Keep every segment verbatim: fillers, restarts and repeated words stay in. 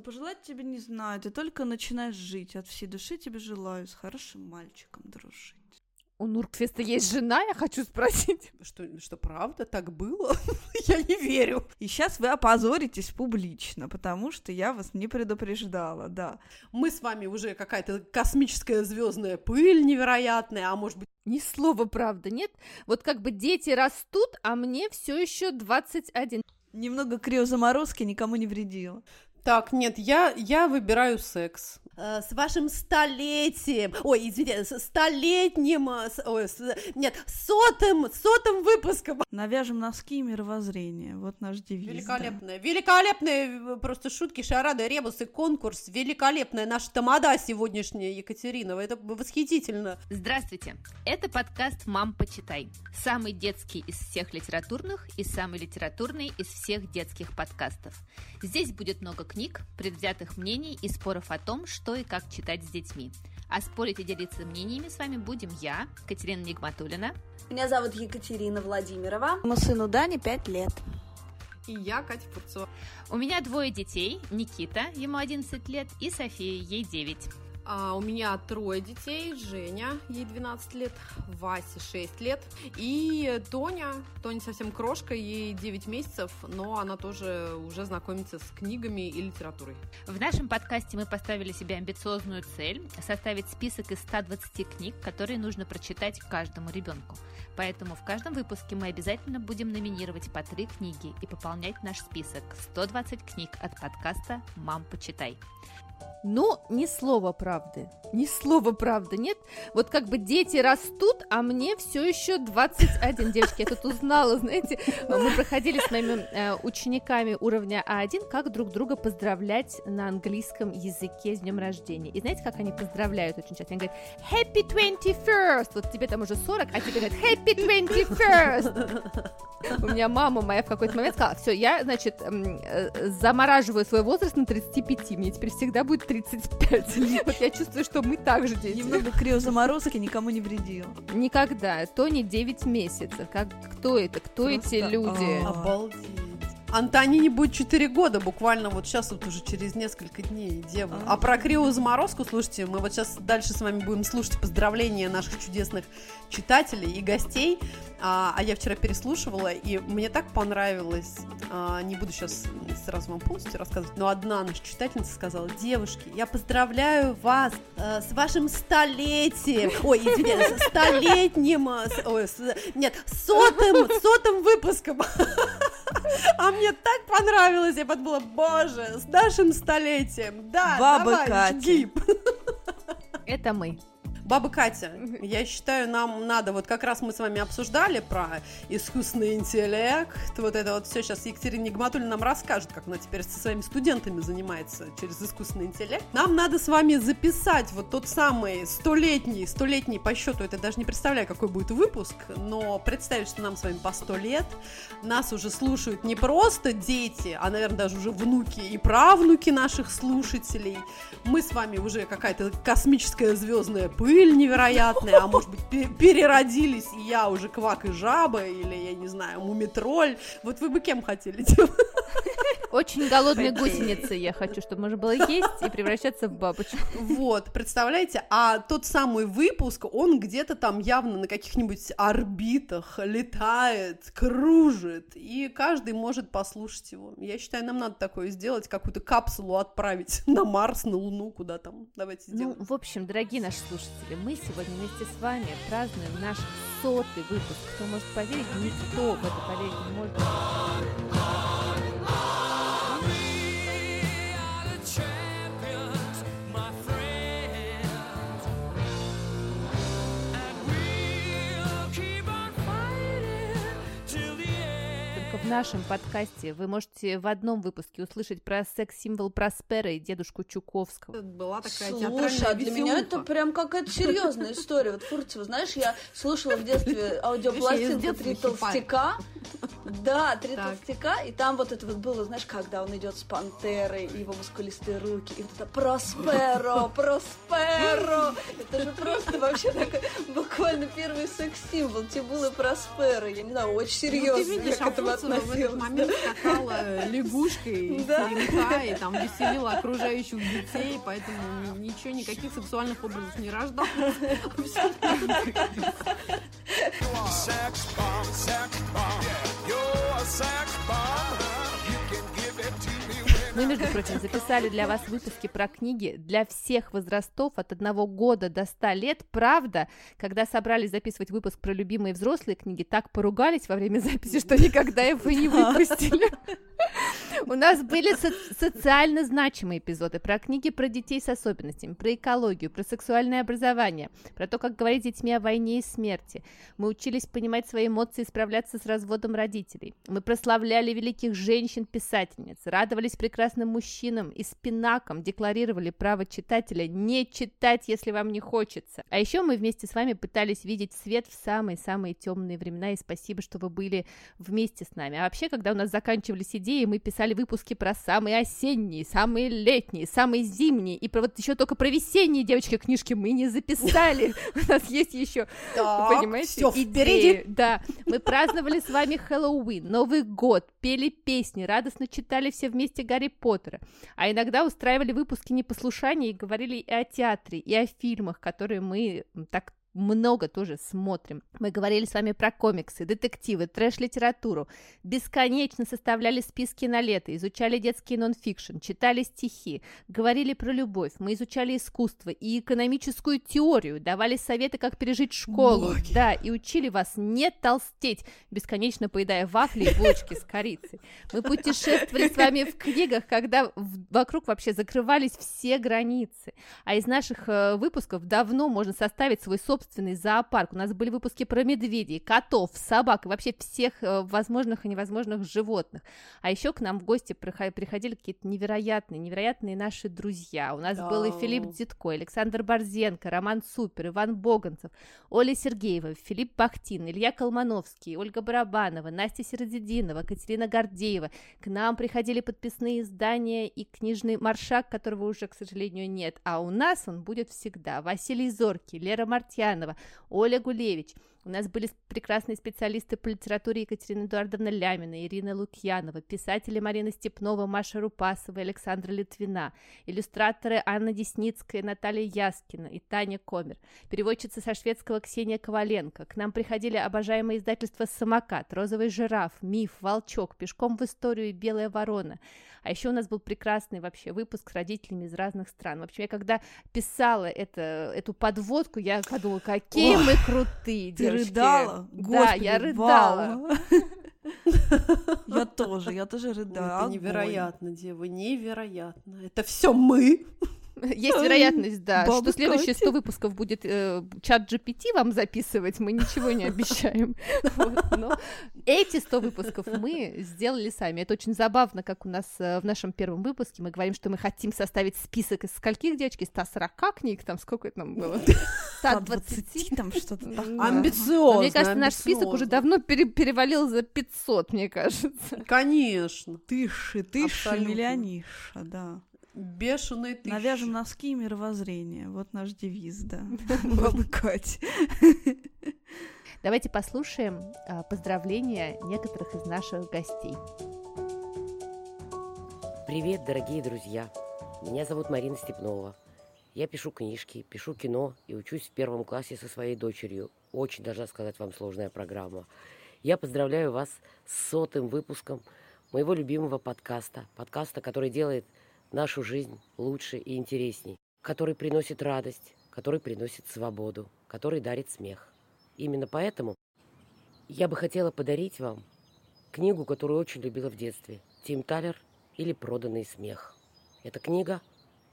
что пожелать тебе не знаю, ты только начинаешь жить, от всей души тебе желаю с хорошим мальчиком дружить. У Нурдквиста есть жена, я хочу спросить. Что, что правда так было? Я не верю. И сейчас вы опозоритесь публично, потому что я вас не предупреждала, да. Мы с вами уже какая-то космическая звездная пыль невероятная, а может быть... Ни слова правда, нет? Вот как бы дети растут, а мне все еще двадцать один. Немного криозаморозки никому не вредило. Так, нет, я, я выбираю секс. С вашим столетием, ой, извините, с столетним, с, ой, с, нет, сотым, сотым выпуском. Навяжем носки и мировоззрение, вот наш девиз. Великолепная, да. Великолепные просто шутки, шарады, ребусы, конкурс, великолепная наша тамада сегодняшняя, Екатерина, это восхитительно. Здравствуйте, это подкаст «Мам, почитай!», самый детский из всех литературных и самый литературный из всех детских подкастов. Здесь будет много книг, предвзятых мнений и споров о том, что и как читать с детьми. А спорить и делиться мнениями с вами будем я, Катерина Нигматулина. Меня зовут Екатерина Владимирова. Моему сыну Дане пять лет. И я, Катя Фурцева. У меня двое детей, Никита, ему одиннадцать лет, и София, ей девять. А у меня трое детей, Женя, ей двенадцать лет, Васе шесть лет, и Тоня, Тоня совсем крошка, ей девять месяцев, но она тоже уже знакомится с книгами и литературой. В нашем подкасте мы поставили себе амбициозную цель – составить список из ста двадцати книг, которые нужно прочитать каждому ребенку. Поэтому в каждом выпуске мы обязательно будем номинировать по три книги и пополнять наш список – сто двадцать книг от подкаста «Мам, почитай!». Ну, ни слова правды, ни слова правды, нет? Вот как бы дети растут, а мне все еще двадцать один, девочки, я тут узнала, знаете, мы проходили с моими э, учениками уровня А один, как друг друга поздравлять на английском языке с днем рождения, и знаете, как они поздравляют очень часто, они говорят «Happy двадцать первый», вот тебе там уже сорок, а тебе говорят «Happy двадцать первый». У меня мама моя в какой-то момент сказала: все, я, значит, замораживаю свой возраст на тридцати пяти, мне теперь всегда будет тридцать пять. Вот я чувствую, что мы также дети. Немного криозаморозки никому не вредил. Никогда. Тони девять месяцев. Как, кто это? Кто просто... эти люди? А, обалдеть. Антонине будет четыре года, буквально вот сейчас, вот уже через несколько дней, дева. А, а про криозаморозку, слушайте, мы вот сейчас дальше с вами будем слушать поздравления наших чудесных читателей и гостей. А, а я вчера переслушивала, и мне так понравилось, а, не буду сейчас сразу вам полностью рассказывать, но одна наша читательница сказала: девушки, я поздравляю вас э, с вашим столетием, ой, извините, столетним, с, ой, с, нет, сотым, сотым выпуском. А мне так понравилось, я подумала: боже, с нашим столетием, да, баба Катя. Гип. Это мы. Баба Катя, я считаю, нам надо, вот как раз мы с вами обсуждали про искусственный интеллект, вот это вот все, сейчас Екатерина Нигматулина нам расскажет, как она теперь со своими студентами занимается через искусственный интеллект. Нам надо с вами записать вот тот самый столетний, столетний по счету, это даже не представляю, какой будет выпуск, но представить, что нам с вами по сто лет, нас уже слушают не просто дети, а, наверное, даже уже внуки и правнуки наших слушателей, мы с вами уже какая-то космическая звездная пыль, невероятная, а может быть переродились, и я уже Квак и Жаба, или, я не знаю, Мумитроль. Вот вы бы кем хотели делать? Очень голодные гусеницы я хочу, чтобы можно было есть и превращаться в бабочку. Вот, представляете, а тот самый выпуск, он где-то там явно на каких-нибудь орбитах летает, кружит, и каждый может послушать его. Я считаю, нам надо такое сделать, какую-то капсулу отправить на Марс, на Луну, куда там. Давайте сделаем. Ну, в общем, дорогие наши слушатели, мы сегодня вместе с вами празднуем наш сотый выпуск. Кто может поверить, никто в это поверить не может. В нашем подкасте вы можете в одном выпуске услышать про секс-символ Проспера и дедушку Чуковского. Была такая театральная. Слушай, а для веселуха. Меня это прям какая-то серьезная история. Вот Фурцева, знаешь, я слушала в детстве аудиопластинку «Три толстяка». Да, три толстяка, и там вот это вот было, знаешь, когда он идет с пантерой, и его мускулистые руки, и вот это «Просперо! Просперо!» Это же просто вообще такой буквально первый секс-символ. Тибул и Просперо. Я не знаю, очень серьезно. Ну, ты видишь, а Фурцева в этот момент скакала лягушкой с и там веселила окружающих детей, поэтому ничего, никаких сексуальных образов не рождалось. Мы, между прочим, записали для вас выпуски про книги для всех возрастов от одного года до ста лет. Правда, когда собрались записывать выпуск про любимые взрослые книги, так поругались во время записи, что никогда его не выпустили. У нас были социально значимые эпизоды про книги про детей с особенностями, про экологию, про сексуальное образование, про то, как говорить с детьми о войне и смерти. Мы учились понимать свои эмоции и справляться с разводом родителей. Мы прославляли великих женщин-писательниц, радовались прекрасным мужчинам и спинакам, декларировали право читателя не читать, если вам не хочется. А еще мы вместе с вами пытались видеть свет в самые-самые темные времена, и спасибо, что вы были вместе с нами. А вообще, когда у нас заканчивались идеи, мы писали выпуски про самые осенние, самые летние, самые зимние, и про вот еще только про весенние, девочки, книжки мы не записали. У нас есть еще, понимаете, идеи. Да, мы праздновали с вами Хэллоуин, Новый год, пели песни, радостно читали все вместе Гарри Поттера, а иногда устраивали выпуски непослушания и говорили и о театре, и о фильмах, которые мы так много тоже смотрим. Мы говорили с вами про комиксы, детективы, трэш-литературу, бесконечно составляли списки на лето, изучали детский нонфикшн, читали стихи, говорили про любовь, мы изучали искусство и экономическую теорию, давали советы, как пережить школу, Боги. да, и учили вас не толстеть, бесконечно поедая вафли и булочки с корицей. Мы путешествовали с вами в книгах, когда вокруг вообще закрывались все границы, а из наших выпусков давно можно составить свой собственный собственный зоопарк. У нас были выпуски про медведей, котов, собак и вообще всех возможных и невозможных животных. А еще к нам в гости приходили какие-то невероятные, невероятные наши друзья. У нас да. был и Филипп Дзитко, Александр Борзенко, Роман Супер, Иван Боганцев, Оля Сергеева, Филипп Бахтин, Илья Калмановский, Ольга Барабанова, Настя Сердидинова, Катерина Гордеева. К нам приходили подписные издания и книжный Маршак, которого уже, к сожалению, нет. А у нас он будет всегда. Василий Зоркий, Лера Мартьян, Оля Гулевич. У нас были прекрасные специалисты по литературе Екатерина Эдуардовна Лямина, Ирина Лукьянова, писатели Марина Степнова, Маша Рупасова, Александра Литвина, иллюстраторы Анна Десницкая, Наталья Яскина и Таня Комер, переводчица со шведского Ксения Коваленко. К нам приходили обожаемые издательства «Самокат», «Розовый жираф», «Миф», «Волчок», «Пешком в историю» и «Белая ворона». А еще у нас был прекрасный вообще выпуск с родителями из разных стран. В общем, я когда писала это, эту подводку, я подумала, какие Ох, мы крутые, девочки. Рыдала? Господи, да, я рыдала. Я тоже, я тоже рыдала. Это невероятно, девы, невероятно. Это все мы. Есть вероятность, да, что следующие сто выпусков будет чат джи пи ти вам записывать, мы ничего не обещаем. Но эти сто выпусков мы сделали сами. Это очень забавно, как у нас в нашем первом выпуске мы говорим, что мы хотим составить список из скольких, девочки, ста сорока книг, там сколько это нам было? сто двадцать, там что-то такое. Амбициозно. Мне кажется, наш список уже давно перевалил за пятьсот, мне кажется. Конечно. Тыши, тыши, миллиониша, да. Бешеные тысячи. Навяжем носки и мировоззрение. Вот наш девиз, да. Балыкать. Давайте послушаем поздравления некоторых из наших гостей. Привет, дорогие друзья. Меня зовут Марина Степнова. Я пишу книжки, пишу кино и учусь в первом классе со своей дочерью. Очень, должна сказать вам, сложная программа. Я поздравляю вас с сотым выпуском моего любимого подкаста. Подкаста, который делает нашу жизнь лучше и интересней, который приносит радость, который приносит свободу, который дарит смех. Именно поэтому я бы хотела подарить вам книгу, которую очень любила в детстве, «Тим Талер» или «Проданный смех». Эта книга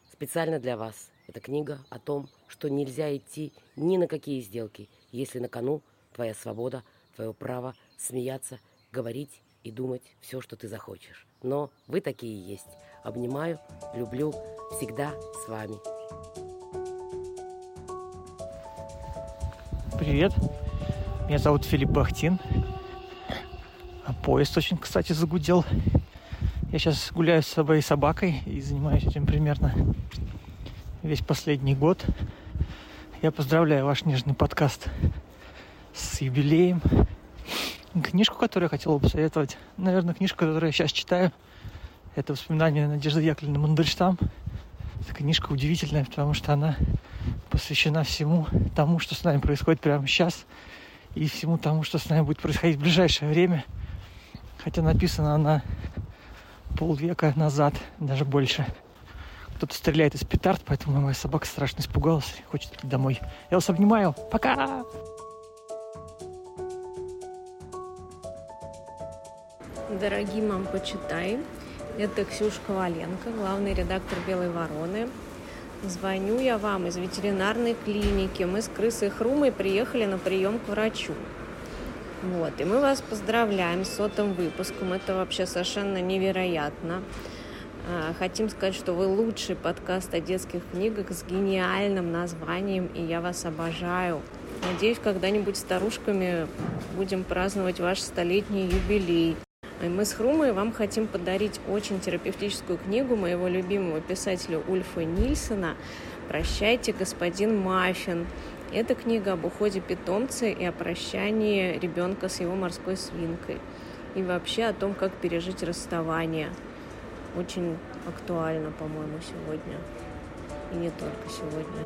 специально для вас. Эта книга о том, что нельзя идти ни на какие сделки, если на кону твоя свобода, твое право смеяться, говорить и думать все, что ты захочешь. Но вы такие есть. Обнимаю, люблю, всегда с вами. Привет, меня зовут Филипп Бахтин. А поезд очень, кстати, загудел. Я сейчас гуляю с собой и собакой и занимаюсь этим примерно весь последний год. Я поздравляю ваш нежный подкаст с юбилеем. Книжку, которую я хотел бы посоветовать, наверное, книжку, которую я сейчас читаю, это «Воспоминания Надежды Яковлевны Мандельштам». Эта книжка удивительная, потому что она посвящена всему тому, что с нами происходит прямо сейчас, и всему тому, что с нами будет происходить в ближайшее время. Хотя написана она полвека назад, даже больше. Кто-то стреляет из петард, поэтому моя собака страшно испугалась и хочет идти домой. Я вас обнимаю. Пока! Дорогие «Мам, почитай!» Это Ксюша Коваленко, главный редактор «Белой вороны». Звоню я вам из ветеринарной клиники. Мы с крысой Хрумой приехали на прием к врачу. Вот. И мы вас поздравляем с сотым выпуском. Это вообще совершенно невероятно. Хотим сказать, что вы лучший подкаст о детских книгах с гениальным названием, и я вас обожаю. Надеюсь, когда-нибудь старушками будем праздновать ваш столетний юбилей. И мы с Хрумой вам хотим подарить очень терапевтическую книгу моего любимого писателя Ульфа Нильсона «Прощайте, господин Маффин». Это книга об уходе питомца и о прощании ребенка с его морской свинкой. И вообще о том, как пережить расставание. Очень актуально, по-моему, сегодня. И не только сегодня.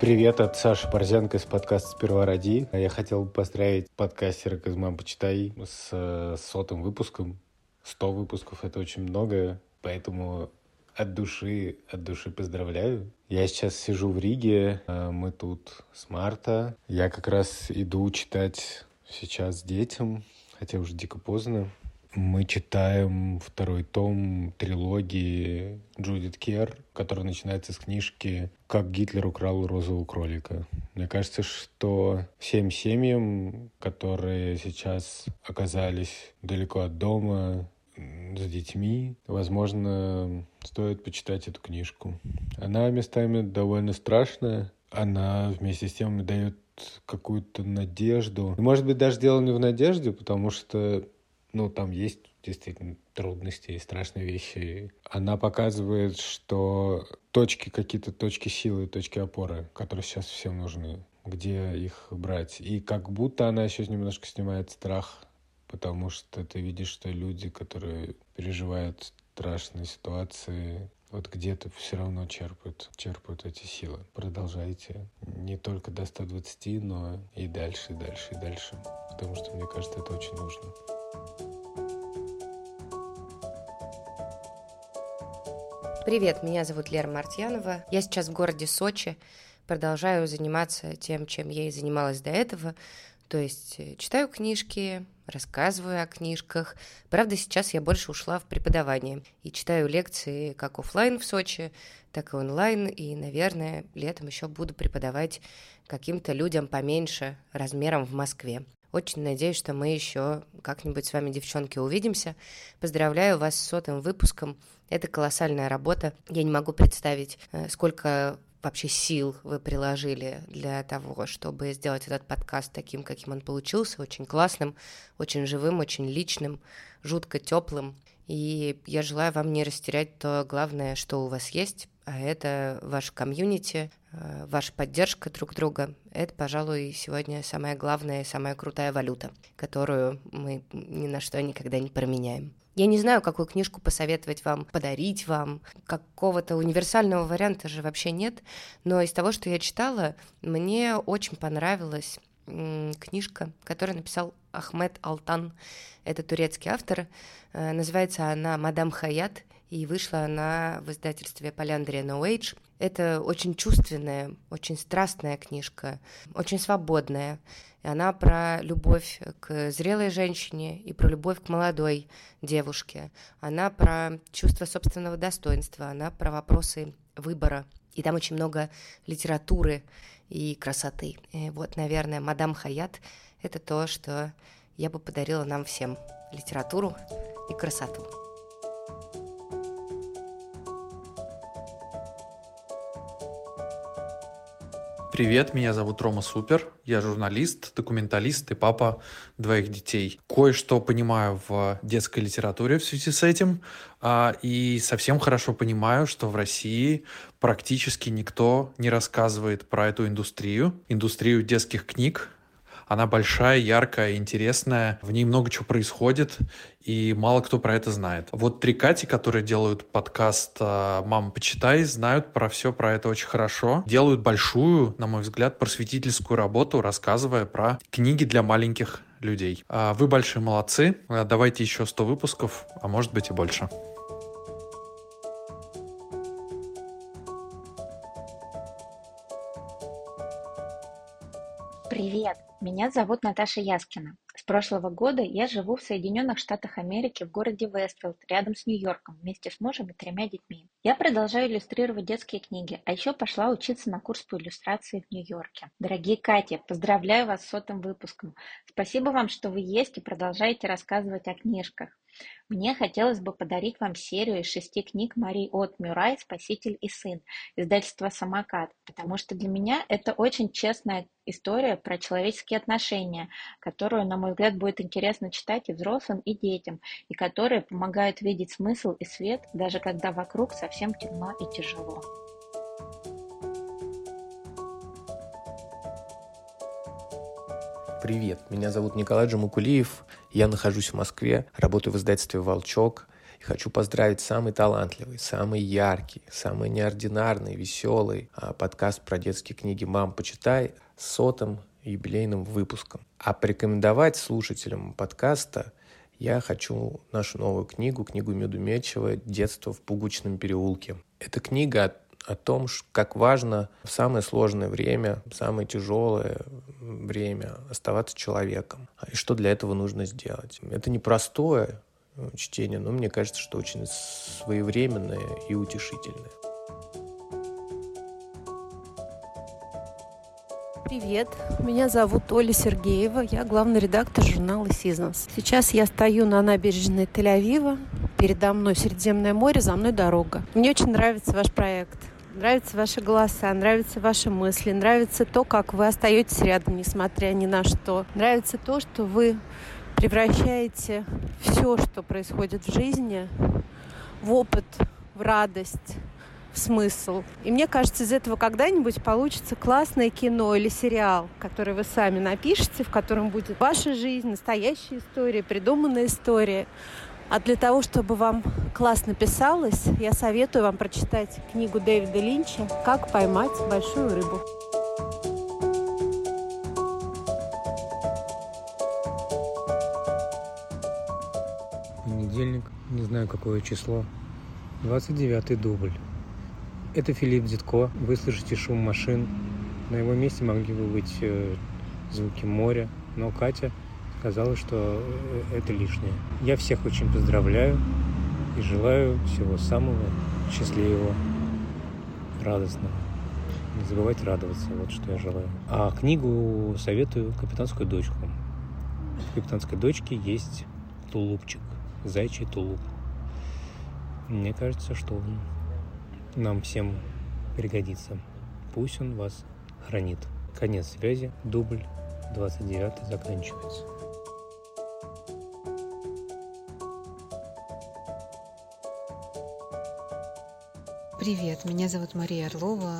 Привет от Саши Борзенко из подкаста «Сперва ради». Я хотел бы поздравить подкастерок из «Мам, почитай» с сотым выпуском. Сто выпусков — это очень много, поэтому от души, от души поздравляю. Я сейчас сижу в Риге, мы тут с марта. Я как раз иду читать сейчас детям, хотя уже дико поздно. Мы читаем второй том трилогии Джудит Кер, которая начинается с книжки «Как Гитлер украл розового кролика». Мне кажется, что всем семьям, которые сейчас оказались далеко от дома, с детьми, возможно, стоит почитать эту книжку. Она местами довольно страшная, она вместе с тем дает какую-то надежду. Может быть, даже дело не в надежде, потому что ну, там есть действительно трудности и страшные вещи. Она показывает, что точки какие-то, точки силы, точки опоры, которые сейчас всем нужны, где их брать. И как будто она еще немножко снимает страх, потому что ты видишь, что люди, которые переживают страшные ситуации, вот где-то все равно черпают, черпают эти силы. Продолжайте. Не только до ста двадцати, но и дальше, и дальше, и дальше. Потому что, мне кажется, это очень нужно. Привет, меня зовут Лера Мартьянова. Я сейчас в городе Сочи. Продолжаю заниматься тем, чем я и занималась до этого. То есть читаю книжки, рассказываю о книжках. Правда, сейчас я больше ушла в преподавание. И читаю лекции как офлайн в Сочи, так и онлайн. И, наверное, летом еще буду преподавать каким-то людям поменьше размером в Москве. Очень надеюсь, что мы еще как-нибудь с вами, девчонки, увидимся. Поздравляю вас с сотым выпуском. Это колоссальная работа. Я не могу представить, сколько вообще сил вы приложили для того, чтобы сделать этот подкаст таким, каким он получился. Очень классным, очень живым, очень личным, жутко теплым. И я желаю вам не растерять то главное, что у вас есть, а это ваш комьюнити, ваша поддержка друг друга. Это, пожалуй, сегодня самая главная и самая крутая валюта, которую мы ни на что никогда не променяем. Я не знаю, какую книжку посоветовать вам, подарить вам. Какого-то универсального варианта же вообще нет. Но из того, что я читала, мне очень понравилась книжка, которую написал Ахмет Алтан. Это турецкий автор. Называется она «Мадам Хаят», и вышла она в издательстве «Поляндрия No Age». Это очень чувственная, очень страстная книжка, очень свободная. Она про любовь к зрелой женщине и про любовь к молодой девушке. Она про чувство собственного достоинства, она про вопросы выбора. И там очень много литературы и красоты. И вот, наверное, «Мадам Хаят» — это то, что я бы подарила нам всем — литературу и красоту. Привет, меня зовут Рома Супер, я журналист, документалист и папа двоих детей. Кое-что понимаю в детской литературе в связи с этим, и совсем хорошо понимаю, что в России практически никто не рассказывает про эту индустрию, индустрию детских книг. Она большая, яркая, интересная, в ней много чего происходит, и мало кто про это знает. Вот три Кати, которые делают подкаст «Мам, почитай», знают про все про это очень хорошо, делают большую, на мой взгляд, просветительскую работу, рассказывая про книги для маленьких людей. Вы большие молодцы, давайте еще сто выпусков, а может быть и больше. Привет! Меня зовут Наташа Яскина. С прошлого года я живу в Соединенных Штатах Америки в городе Вестфилд, рядом с Нью-Йорком, вместе с мужем и тремя детьми. Я продолжаю иллюстрировать детские книги, а еще пошла учиться на курс по иллюстрации в Нью-Йорке. Дорогие Катя, поздравляю вас с сотым выпуском. Спасибо вам, что вы есть и продолжаете рассказывать о книжках. Мне хотелось бы подарить вам серию из шести книг Марии От Мюррей «Спаситель и сын» издательства «Самокат», потому что для меня это очень честная история про человеческие отношения, которую, на мой взгляд, будет интересно читать и взрослым, и детям, и которые помогают видеть смысл и свет, даже когда вокруг совсем темно и тяжело. Привет, меня зовут Николай Джамукулиев, я нахожусь в Москве, работаю в издательстве «Волчок» и хочу поздравить самый талантливый, самый яркий, самый неординарный, веселый подкаст про детские книги «Мам, почитай» с сотым юбилейным выпуском. А порекомендовать слушателям подкаста я хочу нашу новую книгу, книгу Медумечева «Детство в Пугучном переулке». Эта книга от о том, как важно в самое сложное время, в самое тяжелое время оставаться человеком, и что для этого нужно сделать. Это непростое чтение, но мне кажется, что очень своевременное и утешительное. Привет, меня зовут Оля Сергеева, я главный редактор журнала «Seasons». Сейчас я стою на набережной Тель-Авива, передо мной Средиземное море, за мной дорога. Мне очень нравится ваш проект. Нравятся ваши голоса, нравятся ваши мысли, нравится то, как вы остаетесь рядом, несмотря ни на что. Нравится то, что вы превращаете все, что происходит в жизни, в опыт, в радость, в смысл. И мне кажется, из этого когда-нибудь получится классное кино или сериал, который вы сами напишете, в котором будет ваша жизнь, настоящая история, придуманная история. А для того, чтобы вам классно писалось, я советую вам прочитать книгу Дэвида Линча «Как поймать большую рыбу». Понедельник, не знаю какое число, двадцать девятый дубль. Это Филипп Дзитко. Вы слышите шум машин. На его месте могли бы быть звуки моря, но Катя сказала, что это лишнее. Я всех очень поздравляю и желаю всего самого счастливого, радостного. Не забывайте радоваться, вот что я желаю. А книгу советую «Капитанскую дочку». В «Капитанской дочке» есть тулупчик, зайчий тулуп. Мне кажется, что он нам всем пригодится. Пусть он вас хранит. Конец связи. Дубль двадцать девятый заканчивается. Привет, меня зовут Мария Орлова.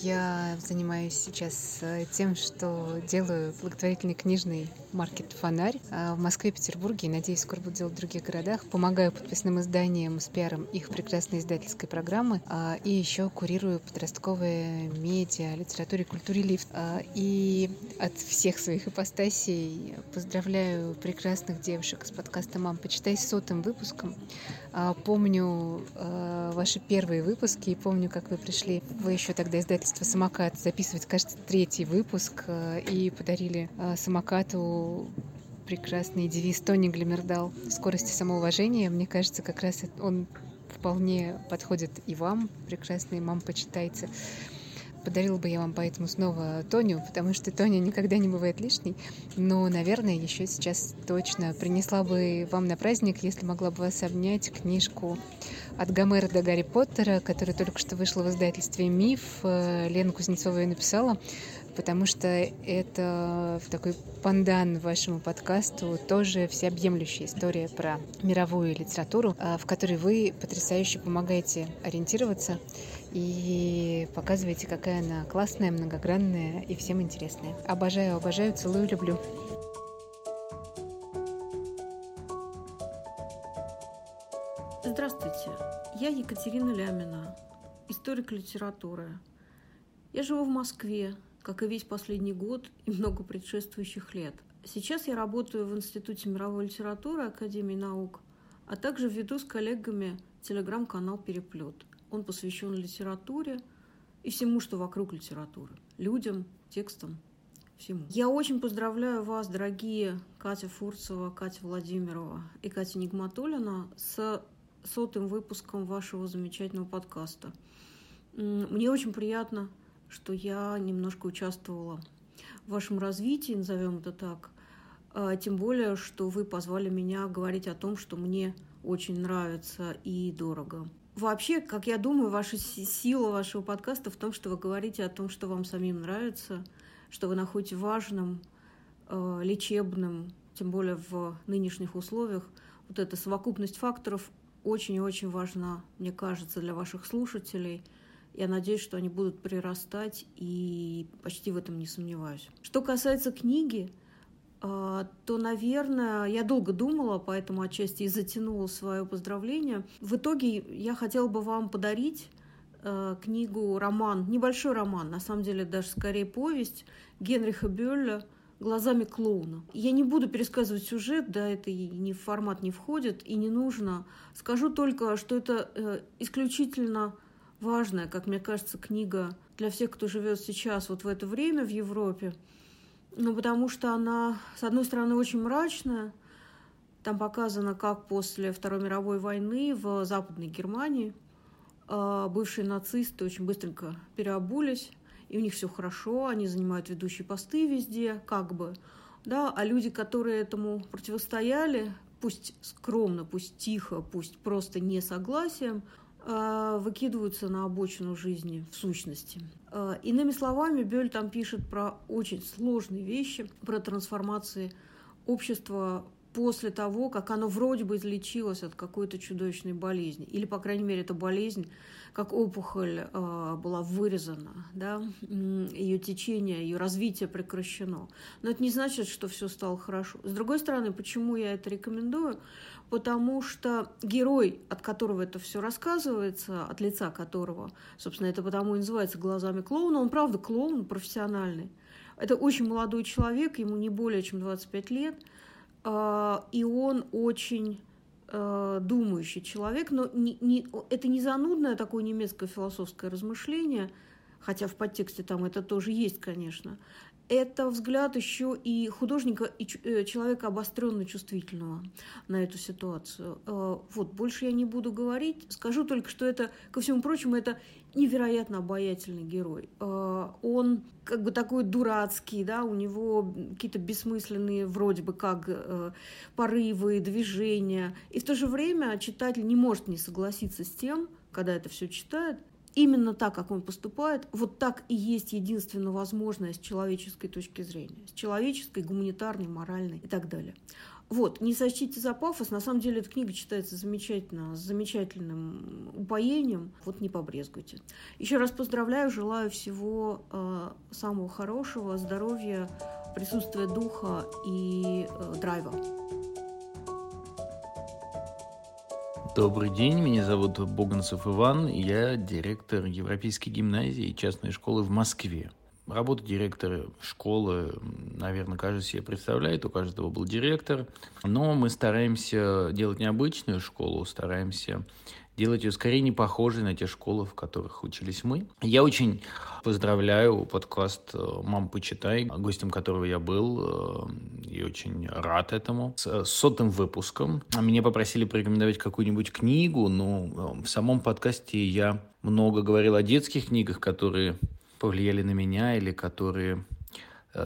Я занимаюсь сейчас тем, что делаю благотворительный книжный маркет «Фонарь» в Москве и Петербурге, и, надеюсь, скоро буду делать в других городах. Помогаю подписным изданиям с пиаром их прекрасной издательской программы и еще курирую подростковые медиа, литературе, культуре лифт. И от всех своих ипостасей поздравляю прекрасных девушек с подкаста «Мам, почитай!» с сотым выпуском. Помню ваши первые выпуски, и помню, как вы пришли, вы еще тогда издательство «Самокат» записывать, кажется, третий выпуск, и подарили «Самокату» прекрасный девиз Тони Глимердал «Скорость и самоуважение». Мне кажется, как раз он вполне подходит и вам, прекрасные мам-почитайцы. подарила бы я вам поэтому снова Тоню, потому что Тоня никогда не бывает лишней. Но, наверное, еще сейчас точно принесла бы вам на праздник, если могла бы вас обнять, книжку «От Гомера до Гарри Поттера», которая только что вышла в издательстве «Миф». Лена Кузнецова ее написала, потому что это такой пандан вашему подкасту, тоже всеобъемлющая история про мировую литературу, в которой вы потрясающе помогаете ориентироваться и показываете, какая она классная, многогранная и всем интересная. Обожаю, обожаю, целую, люблю. Здравствуйте, я Екатерина Лямина, историк литературы. Я живу в Москве, как и весь последний год и много предшествующих лет. Сейчас я работаю в Институте мировой литературы Академии наук, а также веду с коллегами телеграм-канал «Переплет». Он посвящен литературе и всему, что вокруг литературы. Людям, текстам, всему. Я очень поздравляю вас, дорогие Катя Фурцева, Катя Владимирова и Катя Нигматулина, с сотым выпуском вашего замечательного подкаста. Мне очень приятно, что я немножко участвовала в вашем развитии, назовем это так. Тем более, что вы позвали меня говорить о том, что мне очень нравится и дорого. Вообще, как я думаю, ваша сила вашего подкаста в том, что вы говорите о том, что вам самим нравится, что вы находите важным, лечебным, тем более в нынешних условиях. Вот эта совокупность факторов очень и очень важна, мне кажется, для ваших слушателей. Я надеюсь, что они будут прирастать, и почти в этом не сомневаюсь. Что касается книги, то, наверное, я долго думала, поэтому отчасти и затянула свое поздравление. В итоге я хотела бы вам подарить книгу, роман, небольшой роман, на самом деле даже скорее повесть, Генриха Бёля «Глазами клоуна». Я не буду пересказывать сюжет, да, это и в формат не входит, и не нужно. Скажу только, что это исключительно важная, как мне кажется, книга для всех, кто живет сейчас, вот в это время в Европе. Ну, потому что она, с одной стороны, очень мрачная. Там показано, как после Второй мировой войны в Западной Германии бывшие нацисты очень быстренько переобулись, и у них все хорошо, они занимают ведущие посты везде, как бы. Да? А люди, которые этому противостояли, пусть скромно, пусть тихо, пусть просто несогласием, выкидываются на обочину жизни в сущности. Иными словами, Бёль там пишет про очень сложные вещи, про трансформации общества после того, как оно вроде бы излечилось от какой-то чудовищной болезни. Или, по крайней мере, эта болезнь, как опухоль, была вырезана, да? Ее течение, ее развитие прекращено. Но это не значит, что все стало хорошо. С другой стороны, почему я это рекомендую? Потому что герой, от которого это все рассказывается, от лица которого, собственно, это потому и называется «Глазами клоуна», он, правда, клоун профессиональный. Это очень молодой человек, ему не более чем двадцать пять лет, и он очень думающий человек, но не, не, это не занудное такое немецкое философское размышление, хотя в подтексте там это тоже есть, конечно. Это взгляд еще и художника, и человека обостренно чувствительного на эту ситуацию. Вот, больше я не буду говорить. Скажу только, что это, ко всему прочему, это невероятно обаятельный герой. Он как бы такой дурацкий, да, у него какие-то бессмысленные вроде бы как порывы, движения. И в то же время читатель не может не согласиться с тем, когда это все читает, именно так, как он поступает, вот так и есть единственно возможное с человеческой точки зрения. С человеческой, гуманитарной, моральной и так далее. Вот, не сочтите за пафос. На самом деле эта книга читается замечательно, с замечательным упоением. Вот не побрезгуйте. Еще раз поздравляю, желаю всего э, самого хорошего, здоровья, присутствия духа и э, драйва. Добрый день, меня зовут Боганцев Иван, я директор Европейской гимназии и частной школы в Москве. Работа директора школы, наверное, каждый себе представляет, у каждого был директор, но мы стараемся делать необычную школу, стараемся делать ее скорее не похожей на те школы, в которых учились мы. Я очень поздравляю подкаст «Мам, почитай», гостем которого я был, и очень рад этому. С сотым выпуском меня попросили порекомендовать какую-нибудь книгу, но в самом подкасте я много говорил о детских книгах, которые повлияли на меня или которые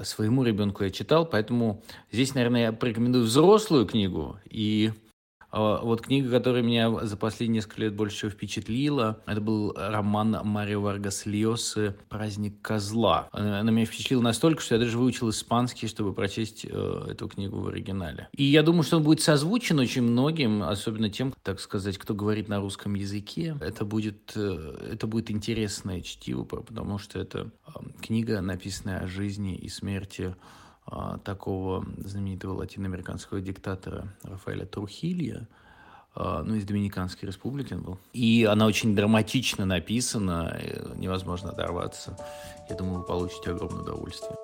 своему ребенку я читал. Поэтому здесь, наверное, я порекомендую взрослую книгу. И вот книга, которая меня за последние несколько лет больше всего впечатлила, это был роман Марио Варгас Льосы «Праздник козла». Она меня впечатлила настолько, что я даже выучил испанский, чтобы прочесть эту книгу в оригинале. И я думаю, что он будет созвучен очень многим, особенно тем, так сказать, кто говорит на русском языке. Это будет, это будет интересное чтиво, потому что это книга, написанная о жизни и смерти такого знаменитого латиноамериканского диктатора Рафаэля Трухильо, ну, из Доминиканской республики он был. И она очень драматично написана, невозможно оторваться. Я думаю, вы получите огромное удовольствие.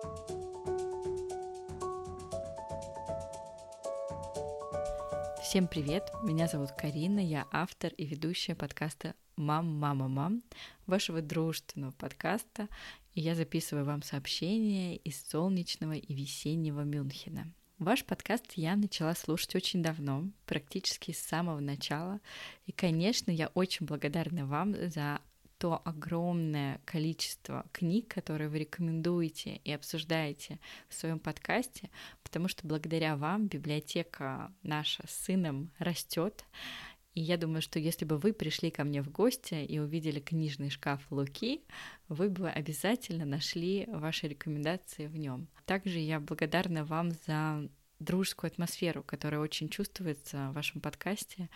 Всем привет, меня зовут Карина, я автор и ведущая подкаста «Мам, мама, мам», вашего дружественного подкаста, и я записываю вам сообщения из солнечного и весеннего Мюнхена. Ваш подкаст я начала слушать очень давно, практически с самого начала, и, конечно, я очень благодарна вам за то огромное количество книг, которые вы рекомендуете и обсуждаете в своем подкасте, потому что благодаря вам библиотека наша с сыном растет. И я думаю, что если бы вы пришли ко мне в гости и увидели книжный шкаф Луки, вы бы обязательно нашли ваши рекомендации в нем. Также я благодарна вам за дружескую атмосферу, которая очень чувствуется в вашем подкасте,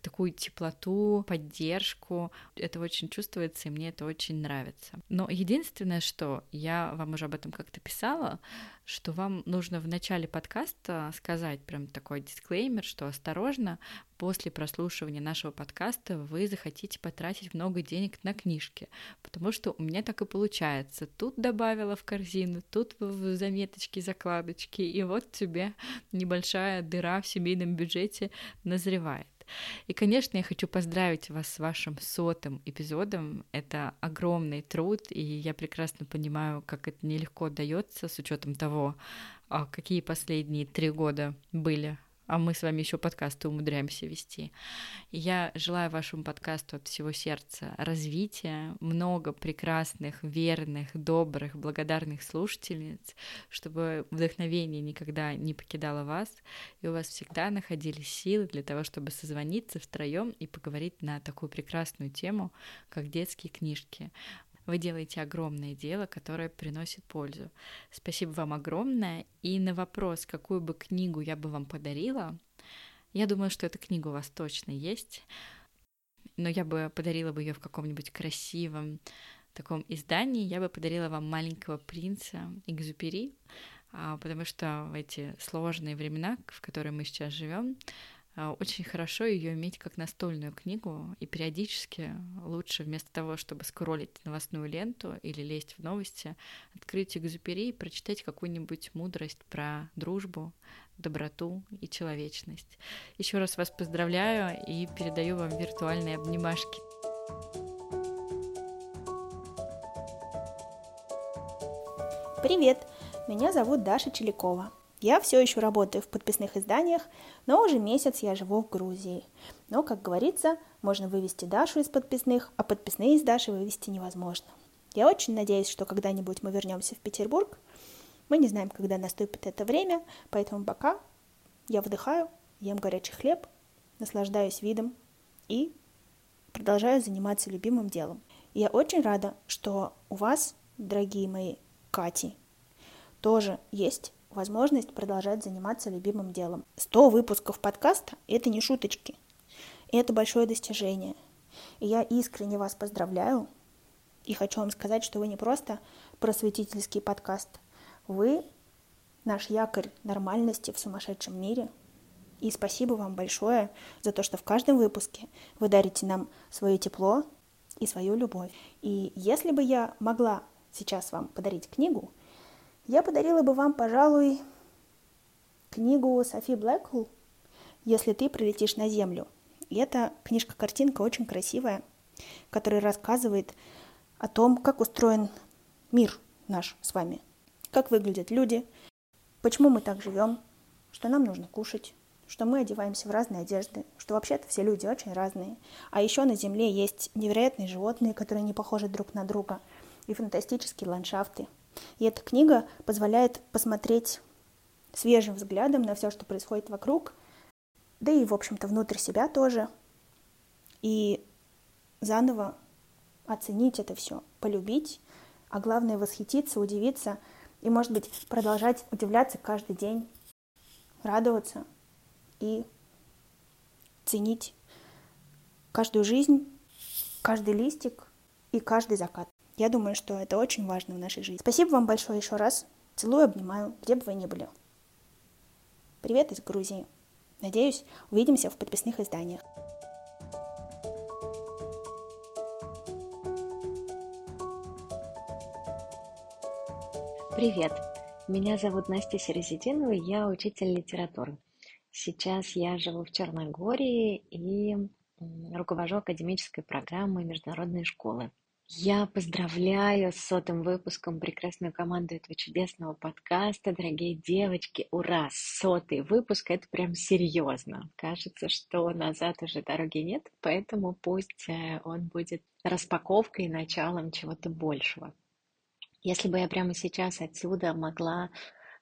такую теплоту, поддержку. Это очень чувствуется, и мне это очень нравится. Но единственное, что я вам уже об этом как-то писала, что вам нужно в начале подкаста сказать прям такой дисклеймер, что осторожно, после прослушивания нашего подкаста вы захотите потратить много денег на книжки, потому что у меня так и получается. Тут добавила в корзину, тут в заметочки, закладочки, и вот тебе небольшая дыра в семейном бюджете назревает. И, конечно, я хочу поздравить вас с вашим сотым эпизодом. Это огромный труд, и я прекрасно понимаю, как это нелегко дается с учетом того, какие последние три года были, а мы с вами еще подкасты умудряемся вести. Я желаю вашему подкасту от всего сердца развития, много прекрасных, верных, добрых, благодарных слушательниц, чтобы вдохновение никогда не покидало вас, и у вас всегда находились силы для того, чтобы созвониться втроем и поговорить на такую прекрасную тему, как детские книжки. Вы делаете огромное дело, которое приносит пользу. Спасибо вам огромное. И на вопрос, какую бы книгу я бы вам подарила, я думаю, что эта книга у вас точно есть, но я бы подарила бы ее в каком-нибудь красивом таком издании. Я бы подарила вам «Маленького принца» Экзюпери, потому что в эти сложные времена, в которые мы сейчас живем, очень хорошо ее иметь как настольную книгу, и периодически лучше вместо того, чтобы скроллить новостную ленту или лезть в новости, открыть Экзюпери и прочитать какую-нибудь мудрость про дружбу, доброту и человечность. Еще раз вас поздравляю и передаю вам виртуальные обнимашки. Привет! Меня зовут Даша Челякова. Я все еще работаю в подписных изданиях, но уже месяц я живу в Грузии. Но, как говорится, можно вывести Дашу из подписных, а подписные из Даши вывести невозможно. Я очень надеюсь, что когда-нибудь мы вернемся в Петербург. Мы не знаем, когда наступит это время, поэтому пока я вдыхаю, ем горячий хлеб, наслаждаюсь видом и продолжаю заниматься любимым делом. И я очень рада, что у вас, дорогие мои Кати, тоже есть возможность продолжать заниматься любимым делом. сто выпусков подкаста – это не шуточки. Это большое достижение. И я искренне вас поздравляю. И хочу вам сказать, что вы не просто просветительский подкаст. Вы наш якорь нормальности в сумасшедшем мире. И спасибо вам большое за то, что в каждом выпуске вы дарите нам свое тепло и свою любовь. И если бы я могла сейчас вам подарить книгу, я подарила бы вам, пожалуй, книгу Софи Блэквелл «Если ты прилетишь на Землю». И эта книжка-картинка очень красивая, которая рассказывает о том, как устроен мир наш с вами, как выглядят люди, почему мы так живем, что нам нужно кушать, что мы одеваемся в разные одежды, что вообще-то все люди очень разные. А еще на Земле есть невероятные животные, которые не похожи друг на друга, и фантастические ландшафты. И эта книга позволяет посмотреть свежим взглядом на все, что происходит вокруг, да и, в общем-то, внутрь себя тоже, и заново оценить это все, полюбить, а главное восхититься, удивиться и, может быть, продолжать удивляться каждый день, радоваться и ценить каждую жизнь, каждый листик и каждый закат. Я думаю, что это очень важно в нашей жизни. Спасибо вам большое еще раз. Целую, обнимаю, где бы вы ни были. Привет из Грузии. Надеюсь, увидимся в подписных изданиях. Привет, меня зовут Настя Сердидинова, я учитель литературы. Сейчас я живу в Черногории и руковожу академической программой международной школы. Я поздравляю с сотым выпуском прекрасную команду этого чудесного подкаста. Дорогие девочки, ура! Сотый выпуск, это прям серьезно. Кажется, что назад уже дороги нет, поэтому пусть он будет распаковкой и началом чего-то большего. Если бы я прямо сейчас отсюда могла